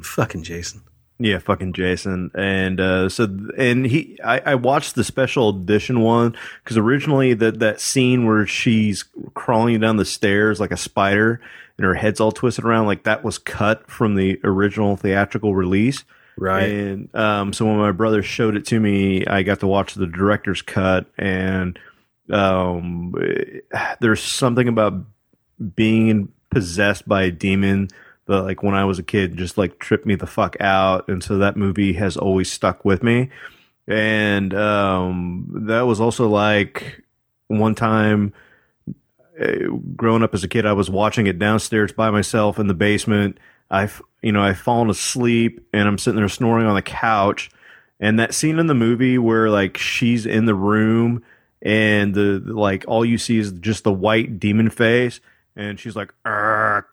fucking Jason. Yeah, fucking Jason. And I watched the special edition one, because originally that scene where she's crawling down the stairs like a spider and her head's all twisted around, like, that was cut from the original theatrical release. Right. And so when my brother showed it to me, I got to watch the director's cut, and there's something about being possessed by a demon that, like, when I was a kid, just like tripped me the fuck out. And so that movie has always stuck with me. And that was also like one time growing up as a kid, I was watching it downstairs by myself in the basement. I've fallen asleep, and I'm sitting there snoring on the couch. And that scene in the movie where, like, she's in the room, and like all you see is just the white demon face, and she's like, Kerrigan.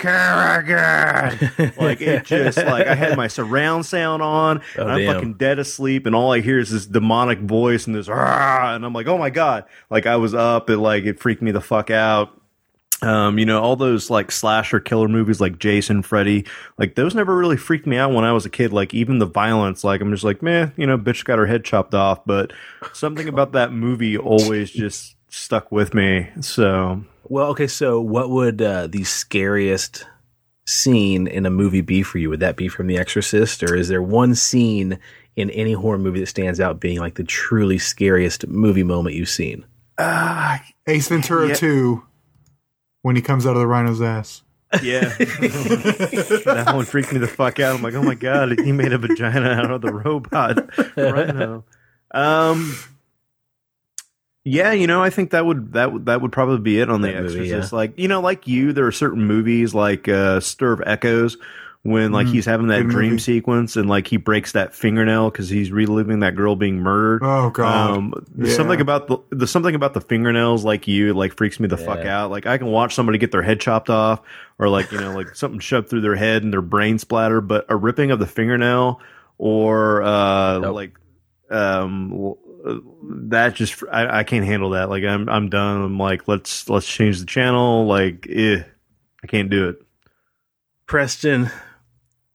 Like, it just, like, I had my surround sound on, and I'm fucking dead asleep, and all I hear is this demonic voice and this and I'm like, oh my god, like, I was up, and like, it freaked me the fuck out. You know, all those like slasher killer movies like Jason, Freddy, like, those never really freaked me out when I was a kid. Like, even the violence, like, I'm just like, man, you know, bitch got her head chopped off. But something about that movie always just stuck with me. So, well, okay. So what would the scariest scene in a movie be for you? Would that be from The Exorcist, or is there one scene in any horror movie that stands out being like the truly scariest movie moment you've seen? Ace Ventura 2. When he comes out of the rhino's ass. Yeah. That one freaked me the fuck out. I'm like, oh my god, he made a vagina out of the robot rhino. Yeah, you know, I think that would probably be it on that The Exorcist. Movie, yeah. Like, you know, like, there are certain movies like Stir of Echoes, when, like, he's having that dream sequence, and like he breaks that fingernail because he's reliving that girl being murdered. Oh god! There's something about the fingernails, like, you, like, freaks me the fuck out. Like, I can watch somebody get their head chopped off, or, like, you know, like something shoved through their head and their brain splatter, but a ripping of the fingernail, or that just, I can't handle that. Like, I'm done. I'm like, let's change the channel. Like, I can't do it. Preston,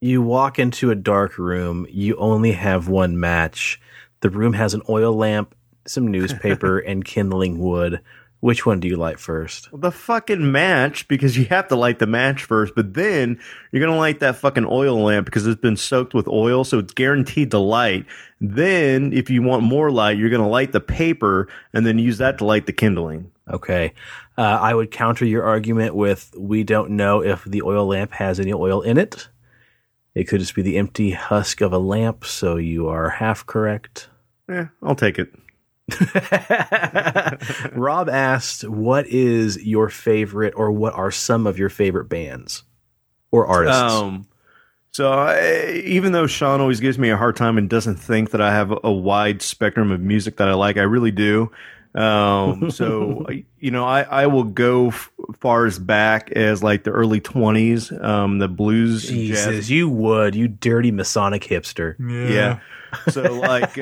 you walk into a dark room. You only have one match. The room has an oil lamp, some newspaper, and kindling wood. Which one do you light first? Well, the fucking match, because you have to light the match first, but then you're going to light that fucking oil lamp because it's been soaked with oil, so it's guaranteed to light. Then, if you want more light, you're going to light the paper and then use that to light the kindling. Okay. I would counter your argument with, we don't know if the oil lamp has any oil in it. It could just be the empty husk of a lamp, so you are half correct. Yeah, I'll take it. Rob asked, what is your favorite, or what are some of your favorite bands or artists? So even though Sean always gives me a hard time and doesn't think that I have a wide spectrum of music that I like, I really do. So, you know, I will go far as back as like the early 20s, the blues. Jesus, and jazz. You would, you dirty Masonic hipster. Yeah. So like,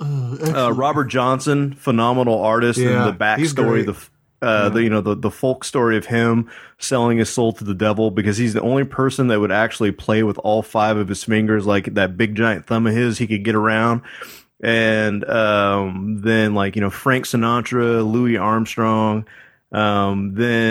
Robert Johnson, phenomenal artist, and the backstory, the folk story of him selling his soul to the devil, because he's the only person that would actually play with all five of his fingers, like that big giant thumb of his, he could get around. And then, like, you know, Frank Sinatra, Louis Armstrong. Then,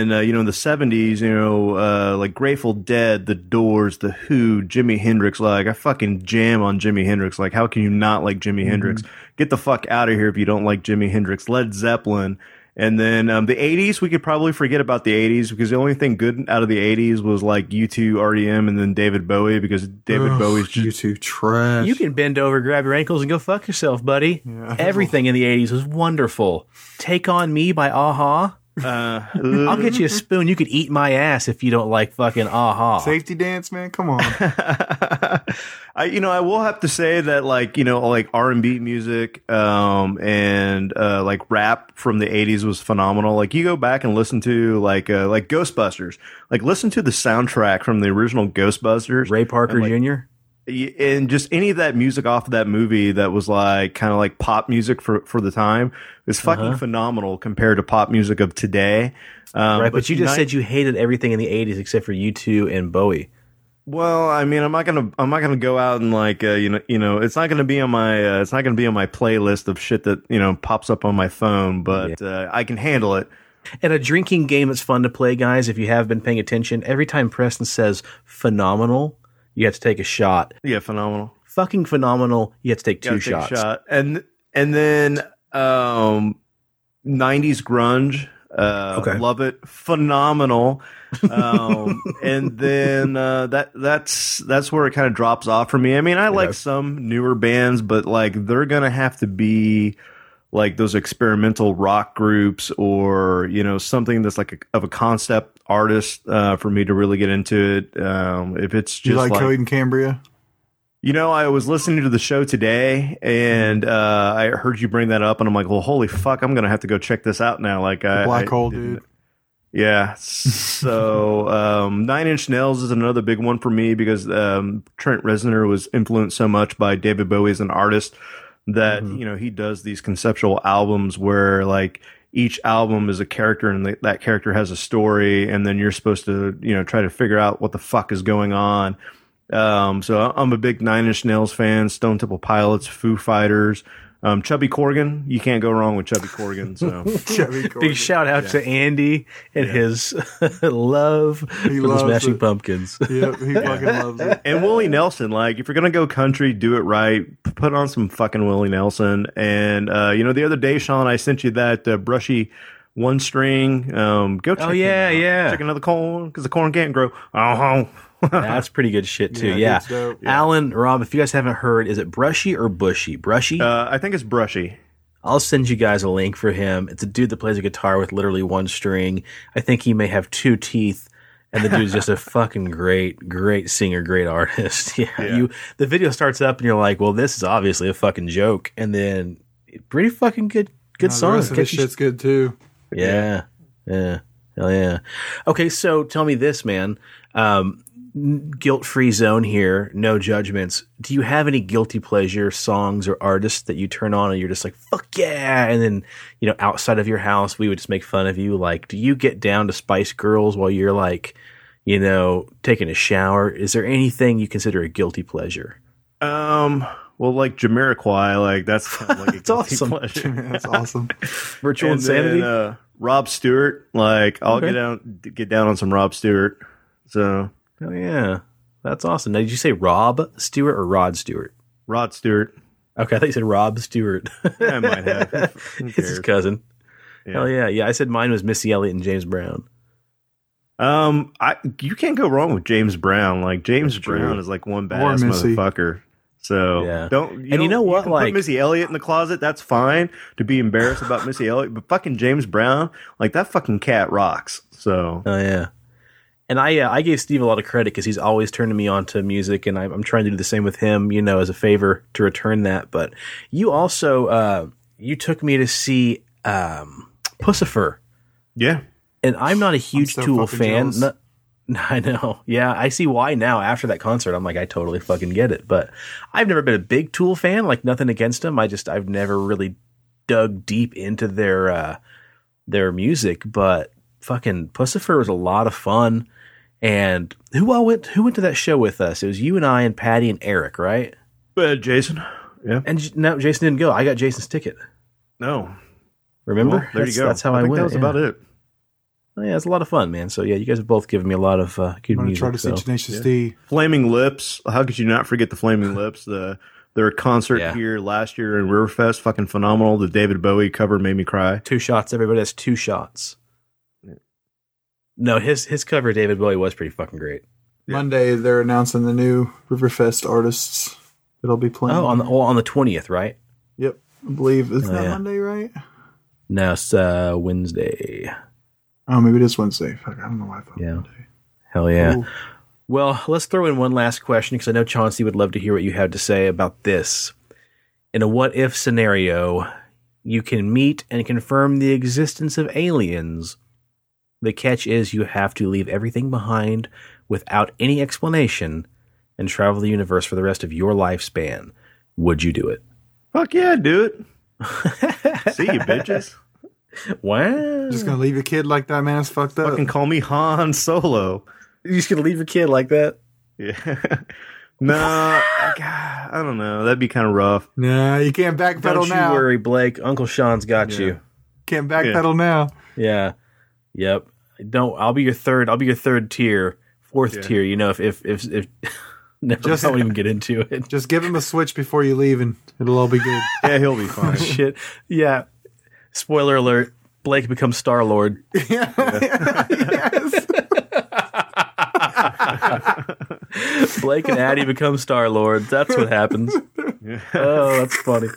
you know, in the 70s, you know, like Grateful Dead, The Doors, The Who, Jimi Hendrix. Like, I fucking jam on Jimi Hendrix. Like, how can you not like Jimi Hendrix? Get the fuck out of here if you don't like Jimi Hendrix. Led Zeppelin. And then the 80s, we could probably forget about the 80s, because the only thing good out of the 80s was like U2, REM, and then David Bowie, because David Bowie's just... U2 trash. You can bend over, grab your ankles, and go fuck yourself, buddy. Yeah, everything in the 80s was wonderful. Take On Me by Aha. I'll get you a spoon. You could eat my ass if you don't like fucking Aha. Safety dance, man. Come on. I will have to say that, like, you know, like R&B music and like rap from the 80s was phenomenal. Like, you go back and listen to like Ghostbusters. Like, listen to the soundtrack from the original Ghostbusters. Ray Parker Jr.? And just any of that music off of that movie that was like kind of like pop music for the time is fucking phenomenal compared to pop music of today. Right, but you just said you hated everything in the 80s except for U2 and Bowie. Well, I mean, I'm not gonna go out and like it's not gonna be on my playlist of shit that pops up on my phone, but I can handle it. And a drinking game that's fun to play, guys. If you have been paying attention, every time Preston says phenomenal, you have to take a shot. Yeah, phenomenal. Fucking phenomenal. You have to take two shots. And then 90s grunge. Love it. Phenomenal. And then that's where it kind of drops off for me. I mean, I like some newer bands, but like they're going to have to be like those experimental rock groups, or, you know, something that's like of a concept artist for me to really get into it. If it's just, you like Coheed and Cambria? You know, I was listening to the show today, and I heard you bring that up, and I'm like, well, holy fuck, I'm going to have to go check this out now. Like, Black Hole, dude. Yeah. So, Nine Inch Nails is another big one for me, because Trent Reznor was influenced so much by David Bowie as an artist, that he does these conceptual albums where like each album is a character, and that character has a story, and then you're supposed to try to figure out what the fuck is going on. So I'm a big Nine Inch Nails fan, Stone Temple Pilots, Foo Fighters, Chubby Corgan. You can't go wrong with Chubby Corgan. So big shout out to Andy and his love for the Smashing Pumpkins. Yep, he fucking loves it. And Willie Nelson. Like, if you're gonna go country, do it right. Put on some fucking Willie Nelson. And the other day, Sean, I sent you that Brushy One String. Go check. Oh yeah, yeah. Check another corn, because the corn can't grow. That's pretty good shit too. Yeah. Alan, Rob, if you guys haven't heard, is it Brushy or Bushy? Brushy? I think it's Brushy. I'll send you guys a link for him. It's a dude that plays a guitar with literally one string. I think he may have two teeth, and the dude's just a fucking great singer, great artist. Yeah. The video starts up and you're like, well, this is obviously a fucking joke, and then pretty fucking good song. The rest of this shit's good too. Yeah. Yeah. Hell yeah. Okay, so tell me this, man. Guilt-free zone here, no judgments. Do you have any guilty pleasure songs or artists that you turn on and you're just like, fuck yeah? And then, outside of your house, we would just make fun of you. Like, do you get down to Spice Girls while you're like, taking a shower? Is there anything you consider a guilty pleasure? Well, like Jamiroquai, like that's like it's awesome. That's awesome. Virtual insanity. Then, Rob Stewart, like I'll get down on some Rob Stewart. So, oh yeah, that's awesome. Now, did you say Rob Stewart or Rod Stewart? Rod Stewart. Okay, I thought you said Rob Stewart. Yeah, I might have. It's his cousin. Yeah. Hell yeah, yeah. I said mine was Missy Elliott and James Brown. You can't go wrong with James Brown. Like James Brown is like one badass motherfucker. So you know what? Like, put Missy Elliott in the closet. That's fine to be embarrassed about Missy Elliott, but fucking James Brown, like that fucking cat rocks. So oh yeah. And I gave Steve a lot of credit because he's always turning me on to music, and I'm trying to do the same with him, you know, as a favor to return that. But you also you took me to see Pussifer. Yeah. And I'm not a huge Tool fan. No, I know. Yeah, I see why now after that concert. I'm like, I totally fucking get it. But I've never been a big Tool fan, like nothing against them. I've never really dug deep into their music. But fucking Pussifer was a lot of fun. And who went to that show with us? It was you and I and Patty and Eric, right? Jason. Yeah. And no, Jason didn't go. I got Jason's ticket. No. Remember? Well, there you go. That's how I went. That was about it. Yeah, it's a lot of fun, man. So yeah, you guys have both given me a lot of good music. I'm going to try to see Tenacious D. Flaming Lips. How could you not forget the Flaming Lips? Their concert here last year in Riverfest, fucking phenomenal. The David Bowie cover made me cry. Two shots, everybody. That's two shots. Yeah. No, his cover of David Bowie was pretty fucking great. Yeah. Monday, they're announcing the new Riverfest artists that'll be playing. Oh, on the 20th, right? Yep, I believe. Isn't that Monday, right? No, it's Wednesday. Oh, maybe it is Wednesday. Fuck, I don't know why I thought Monday. Hell yeah. Ooh. Well, let's throw in one last question because I know Chauncey would love to hear what you have to say about this. In a what-if scenario, you can meet and confirm the existence of aliens. The catch is you have to leave everything behind without any explanation and travel the universe for the rest of your lifespan. Would you do it? Fuck yeah, I'd do it. See you, bitches. Wow. Just gonna leave your kid like that, man. It's fucked up. Fucking call me Han Solo. You just gonna leave your kid like that? Yeah. No, God, I don't know. That'd be kind of rough. No, you can't backpedal now. Don't you worry, Blake. Uncle Sean's got you. Can't backpedal now. Yeah. Yep. Don't. I'll be your fourth tier. You know, if never, just, I won't even get into it. Just give him a switch before you leave, and it'll all be good. Yeah, he'll be fine. Shit. Yeah. Spoiler alert, Blake becomes Star-Lord. Yeah. Yes. Blake and Addie become Star-Lord. That's what happens. Yeah. Oh, that's funny.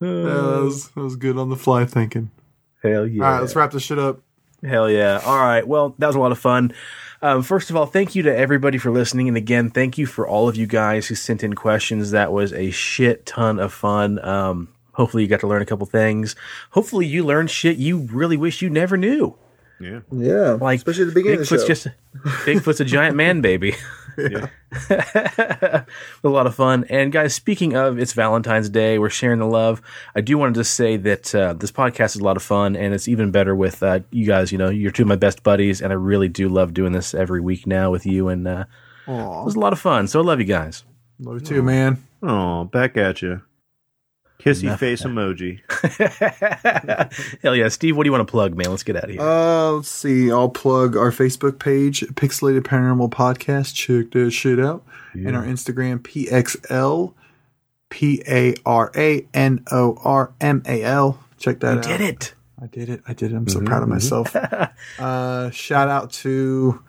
That was good on the fly thinking. Hell yeah. All right, let's wrap this shit up. Hell yeah. All right. Well, that was a lot of fun. First of all, thank you to everybody for listening. And again, thank you for all of you guys who sent in questions. That was a shit ton of fun. Hopefully you got to learn a couple things. Hopefully you learned shit you really wish you never knew. Yeah. Yeah. Like, especially at the beginning of the show. Bigfoot's a giant man baby. Yeah. A lot of fun. And guys, speaking of, it's Valentine's Day. We're sharing the love. I do want to just say that this podcast is a lot of fun, and it's even better with you guys. You know, you're two of my best buddies, and I really do love doing this every week now with you. And it was a lot of fun. So I love you guys. Love you too, man. Oh, back at you. Kissy enough face emoji. Hell yeah. Steve, what do you want to plug, man? Let's get out of here. Let's see. I'll plug our Facebook page, Pixelated Paranormal Podcast. Check that shit out. Yeah. And our Instagram, PXLPARANORMAL. Check that out. I did it. I'm so proud of myself. Shout out to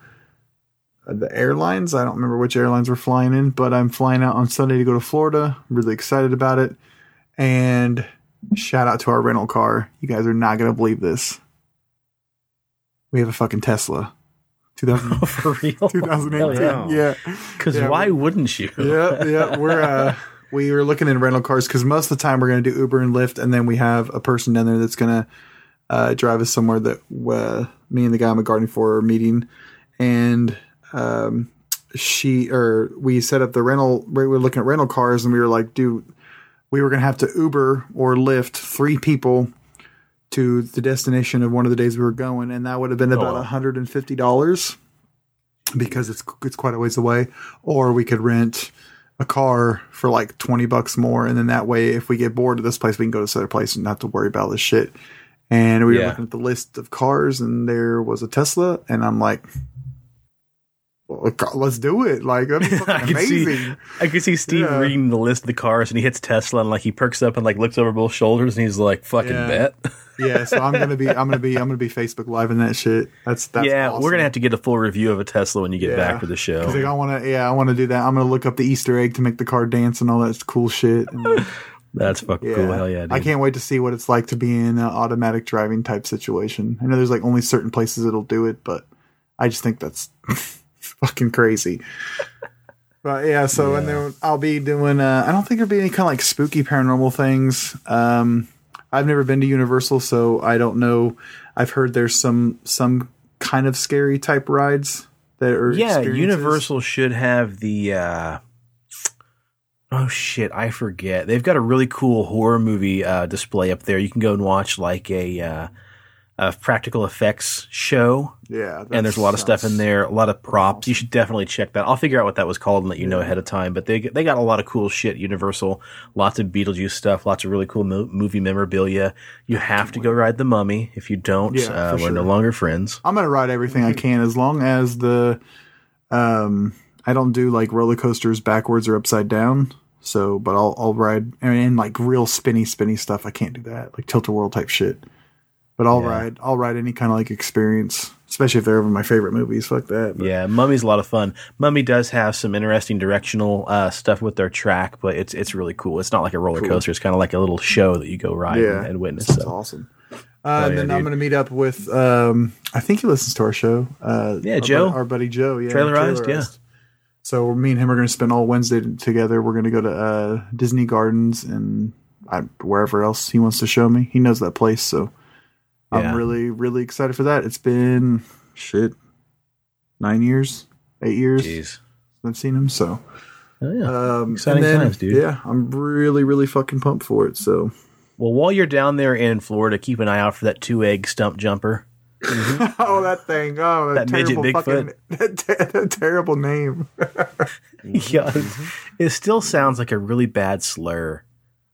the airlines. I don't remember which airlines we're flying in, but I'm flying out on Sunday to go to Florida. I'm really excited about it. And shout out to our rental car. You guys are not going to believe this. We have a fucking Tesla. 2000, oh, for real? 2018. Hell yeah. Because why wouldn't you? Yeah. We were looking at rental cars because most of the time we're going to do Uber and Lyft. And then we have a person down there that's going to drive us somewhere that me and the guy I'm a gardening for are meeting. And we set up the rental. We were looking at rental cars and we were like, dude, we were going to have to Uber or Lyft 3 people to the destination of one of the days we were going. And that would have been about $150 because it's quite a ways away. Or we could rent a car for like $20 more. And then that way, if we get bored of this place, we can go to this other place and not have to worry about this shit. And we were looking at the list of cars, and there was a Tesla. And I'm like, well, let's do it. Like, that'd be fucking amazing. I could see Steve reading the list of the cars, and he hits Tesla, and like he perks up and like looks over both shoulders, and he's like, fucking bet. Yeah, so I'm gonna be Facebook Live in that shit. That's awesome. We're gonna have to get a full review of a Tesla when you get back for the show. Like, I wanna do that. I'm gonna look up the Easter egg to make the car dance and all that cool shit. And, that's fucking cool. Hell yeah, dude. I can't wait to see what it's like to be in an automatic driving type situation. I know there's like only certain places it'll do it, but I just think that's fucking crazy. But so and then I'll be doing. I don't think there'll be any kind of like spooky paranormal things. I've never been to Universal, so I don't know. I've heard there's some kind of scary type rides that are Universal should have the I forget. They've got a really cool horror movie display up there. You can go and watch like a practical effects show. Yeah. And there's a lot of stuff in there, a lot of props. You should definitely check that. I'll figure out what that was called and let you know ahead of time. But they got a lot of cool shit, Universal. Lots of Beetlejuice stuff, lots of really cool movie memorabilia. You have to go ride The Mummy. If you don't, we're no longer friends. I'm going to ride everything I can as long as the I don't do like roller coasters backwards or upside down. So, but I'll ride and like real spinny stuff. I can't do that. Like Tilt-A-Whirl type shit. But I'll ride any kind of like experience, especially if they're over my favorite movies. Fuck that. But. Yeah, Mummy's a lot of fun. Mummy does have some interesting directional stuff with their track, but it's really cool. It's not like a roller coaster. It's kind of like a little show that you go ride and witness. That's awesome. Then I'm going to meet up with, I think he listens to our show. Joe. Our buddy Joe. Yeah, Trailerized, yeah. So me and him are going to spend all Wednesday together. We're going to go to Disney Gardens and wherever else he wants to show me. He knows that place, so. Yeah. I'm really, really excited for that. It's been 8 years since I've seen him. So, exciting times, dude. Yeah, I'm really, really fucking pumped for it. So, well, while you're down there in Florida, keep an eye out for that 2-egg stump jumper. Mm-hmm. Oh, that thing! Oh, that midget Bigfoot. That terrible name. Yeah, it still sounds like a really bad slur.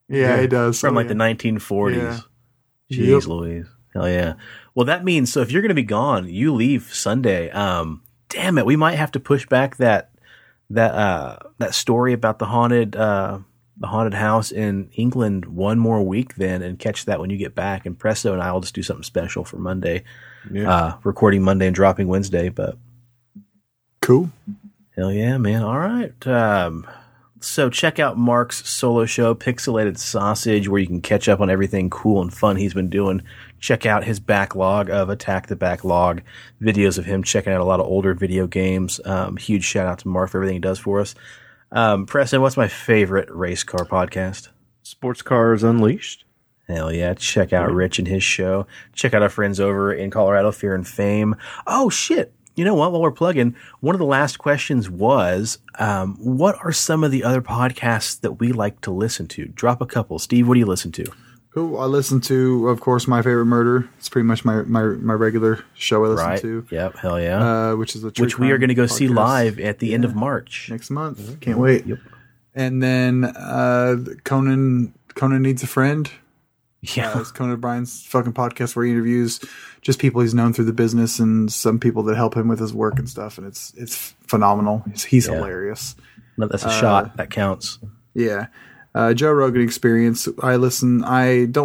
Yeah, it does. From the 1940s. Yeah. Jeez Louise. Hell yeah. Well, that means, so if you're going to be gone, you leave Sunday. Damn it. We might have to push back that story about the haunted house in England one more week then and catch that when you get back. And Presto and I will just do something special for Monday, recording Monday and dropping Wednesday, but cool. Hell yeah, man. All right. So check out Mark's solo show, Pixelated Sausage, where you can catch up on everything cool and fun he's been doing. Check out his backlog of Attack the Backlog videos of him checking out a lot of older video games. Huge shout out to Mark for everything he does for us. Preston, what's my favorite race car podcast? Sports Cars Unleashed. Hell yeah. Check out Rich and his show. Check out our friends over in Colorado, Fear and Fame. Oh, shit. You know what? While we're plugging, one of the last questions was, what are some of the other podcasts that we like to listen to? Drop a couple. Steve, what do you listen to? Cool. I listen to, of course, My Favorite Murder. It's pretty much my regular show I listen to. Yep. Hell yeah. Which is a true crime we are going to go see live at the end of March. Next month. Mm-hmm. Can't wait. Yep. And then Conan Needs a Friend. Yeah. It's Conan O'Brien's fucking podcast where he interviews just people he's known through the business and some people that help him with his work and stuff. And it's phenomenal. He's hilarious. No, that's a shot. That counts. Yeah. Joe Rogan Experience. I don't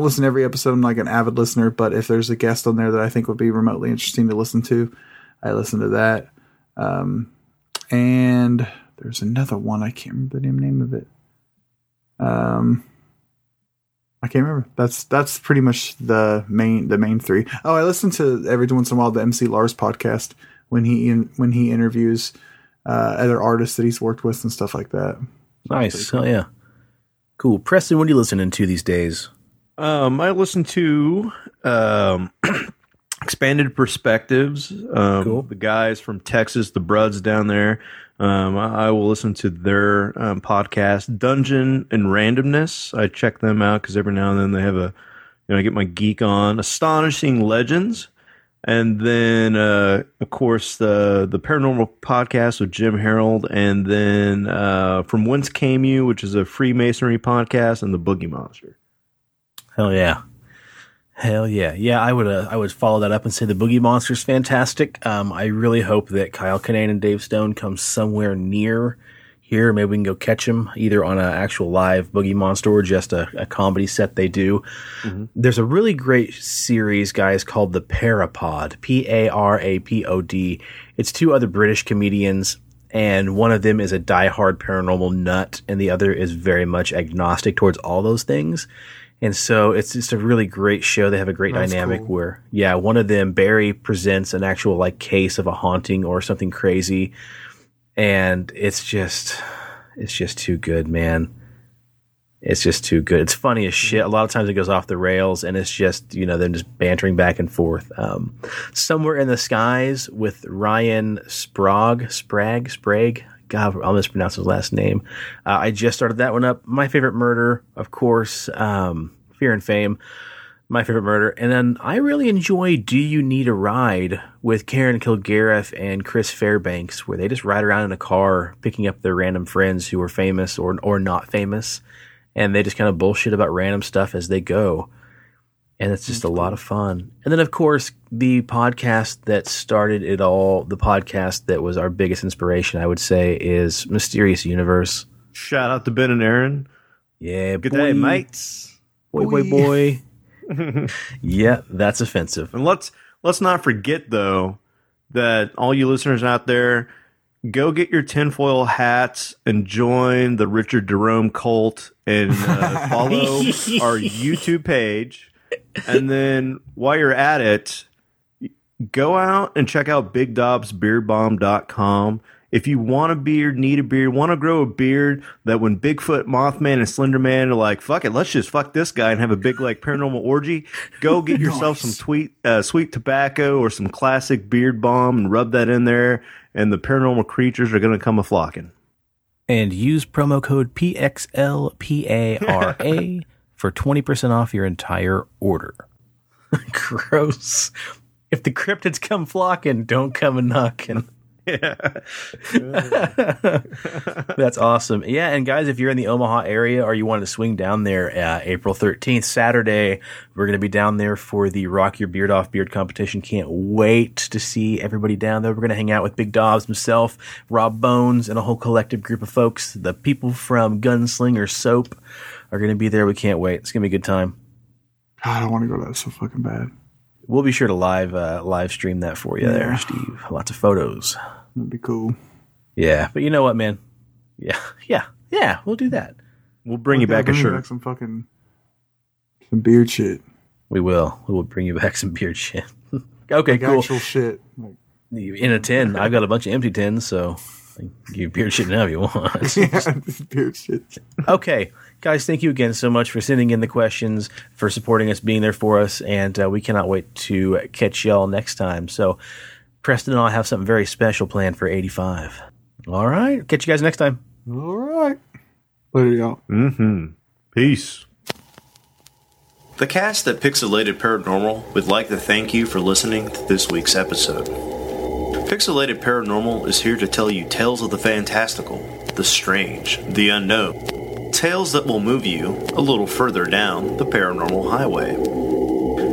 listen to every episode. I'm like an avid listener, but if there's a guest on there that I think would be remotely interesting to listen to, I listen to that. And there's another one. I can't remember the name of it. I can't remember. That's pretty much the main three. Oh, I listen to every once in a while the MC Lars podcast when he interviews other artists that he's worked with and stuff like that. Nice. Cool. Oh yeah. Cool. Preston, what are you listening to these days? I listen to Expanded Perspectives. Cool. The guys from Texas, the Bruds down there. I will listen to their podcast, Dungeon and Randomness. I check them out because every now and then they have I get my geek on. Astonishing Legends. And then, of course, the Paranormal Podcast with Jim Harold. And then From Whence Came You, which is a Freemasonry podcast, and The Boogie Monster. Hell yeah. Hell yeah. Yeah, I would follow that up and say The Boogie Monster is fantastic. I really hope that Kyle Kinane and Dave Stone come somewhere near here. Maybe we can go catch him either on an actual live Boogie Monster or just a comedy set they do. Mm-hmm. There's a really great series, guys, called The Parapod, P-A-R-A-P-O-D. It's two other British comedians, and one of them is a diehard paranormal nut, and the other is very much agnostic towards all those things. And so it's just a really great show. They have a great dynamic where, yeah, one of them, Barry, presents an actual like case of a haunting or something crazy. And it's just too good, man. It's just too good. It's funny as shit. A lot of times it goes off the rails, and it's just, you know, them just bantering back and forth. Somewhere in the Skies with Ryan Sprague. God, I'll mispronounce his last name. I just started that one up. My Favorite Murder, of course, Fear and Fame, My Favorite Murder. And then I really enjoy Do You Need a Ride with Karen Kilgariff and Chris Fairbanks, where they just ride around in a car picking up their random friends who are famous or not famous, and they just kind of bullshit about random stuff as they go. And it's just a lot of fun. And then, of course, the podcast that started it all, the podcast that was our biggest inspiration, I would say, is Mysterious Universe. Shout out to Ben and Aaron. Yeah, good day, mates. Boy. Yeah, that's offensive. And let's not forget, though, that all you listeners out there, go get your tinfoil hats and join the Richard Jerome cult and follow our YouTube page. And then while you're at it, go out and check out BigDobsBeardBomb.com. If you want a beard, need a beard, want to grow a beard that when Bigfoot, Mothman, and Slenderman are like, fuck it, let's just fuck this guy and have a big like paranormal orgy, go get yourself nice. Some sweet tobacco or some classic beard bomb and rub that in there, and the paranormal creatures are going to come a-flocking. And use promo code PXLPARA. for 20% off your entire order. Gross. If the cryptids come flocking, don't come and knocking. Yeah. That's awesome. Yeah, and guys, if you're in the Omaha area or you want to swing down there, April 13th, Saturday, we're going to be down there for the Rock Your Beard Off Beard competition. Can't wait to see everybody down there. We're going to hang out with Big Dobbs himself, Rob Bones, and a whole collective group of folks. The people from Gunslinger Soap are going to be there. We can't wait. It's going to be a good time. I don't want to go to that so fucking bad. We'll be sure to live stream that for you there, Steve. Lots of photos. That'd be cool. Yeah, but you know what, man? Yeah. We'll do that. We'll bring you back a shirt. Back some beard shit. We will. We will bring you back some beard shit. Okay, like cool. Actual shit. Like, in a tin. I've got a bunch of empty tins, so you can beard shit now if you want. Yeah, beard shit. Okay. Guys, thank you again so much for sending in the questions, for supporting us, being there for us, and we cannot wait to catch y'all next time. So Preston and I have something very special planned for 85. All right. Catch you guys next time. All right. Later, y'all. Mm-hmm. Peace. The cast at Pixelated Paranormal would like to thank you for listening to this week's episode. Pixelated Paranormal is here to tell you tales of the fantastical, the strange, the unknown. Tales that will move you a little further down the paranormal highway.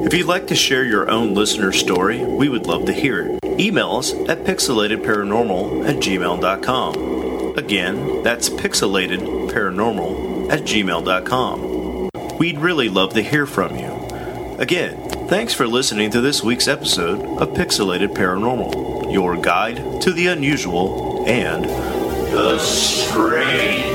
If you'd like to share your own listener story, we would love to hear it. Email us at pixelatedparanormal@gmail.com. Again, that's pixelatedparanormal@gmail.com. We'd really love to hear from you. Again, thanks for listening to this week's episode of Pixelated Paranormal, your guide to the unusual and the strange.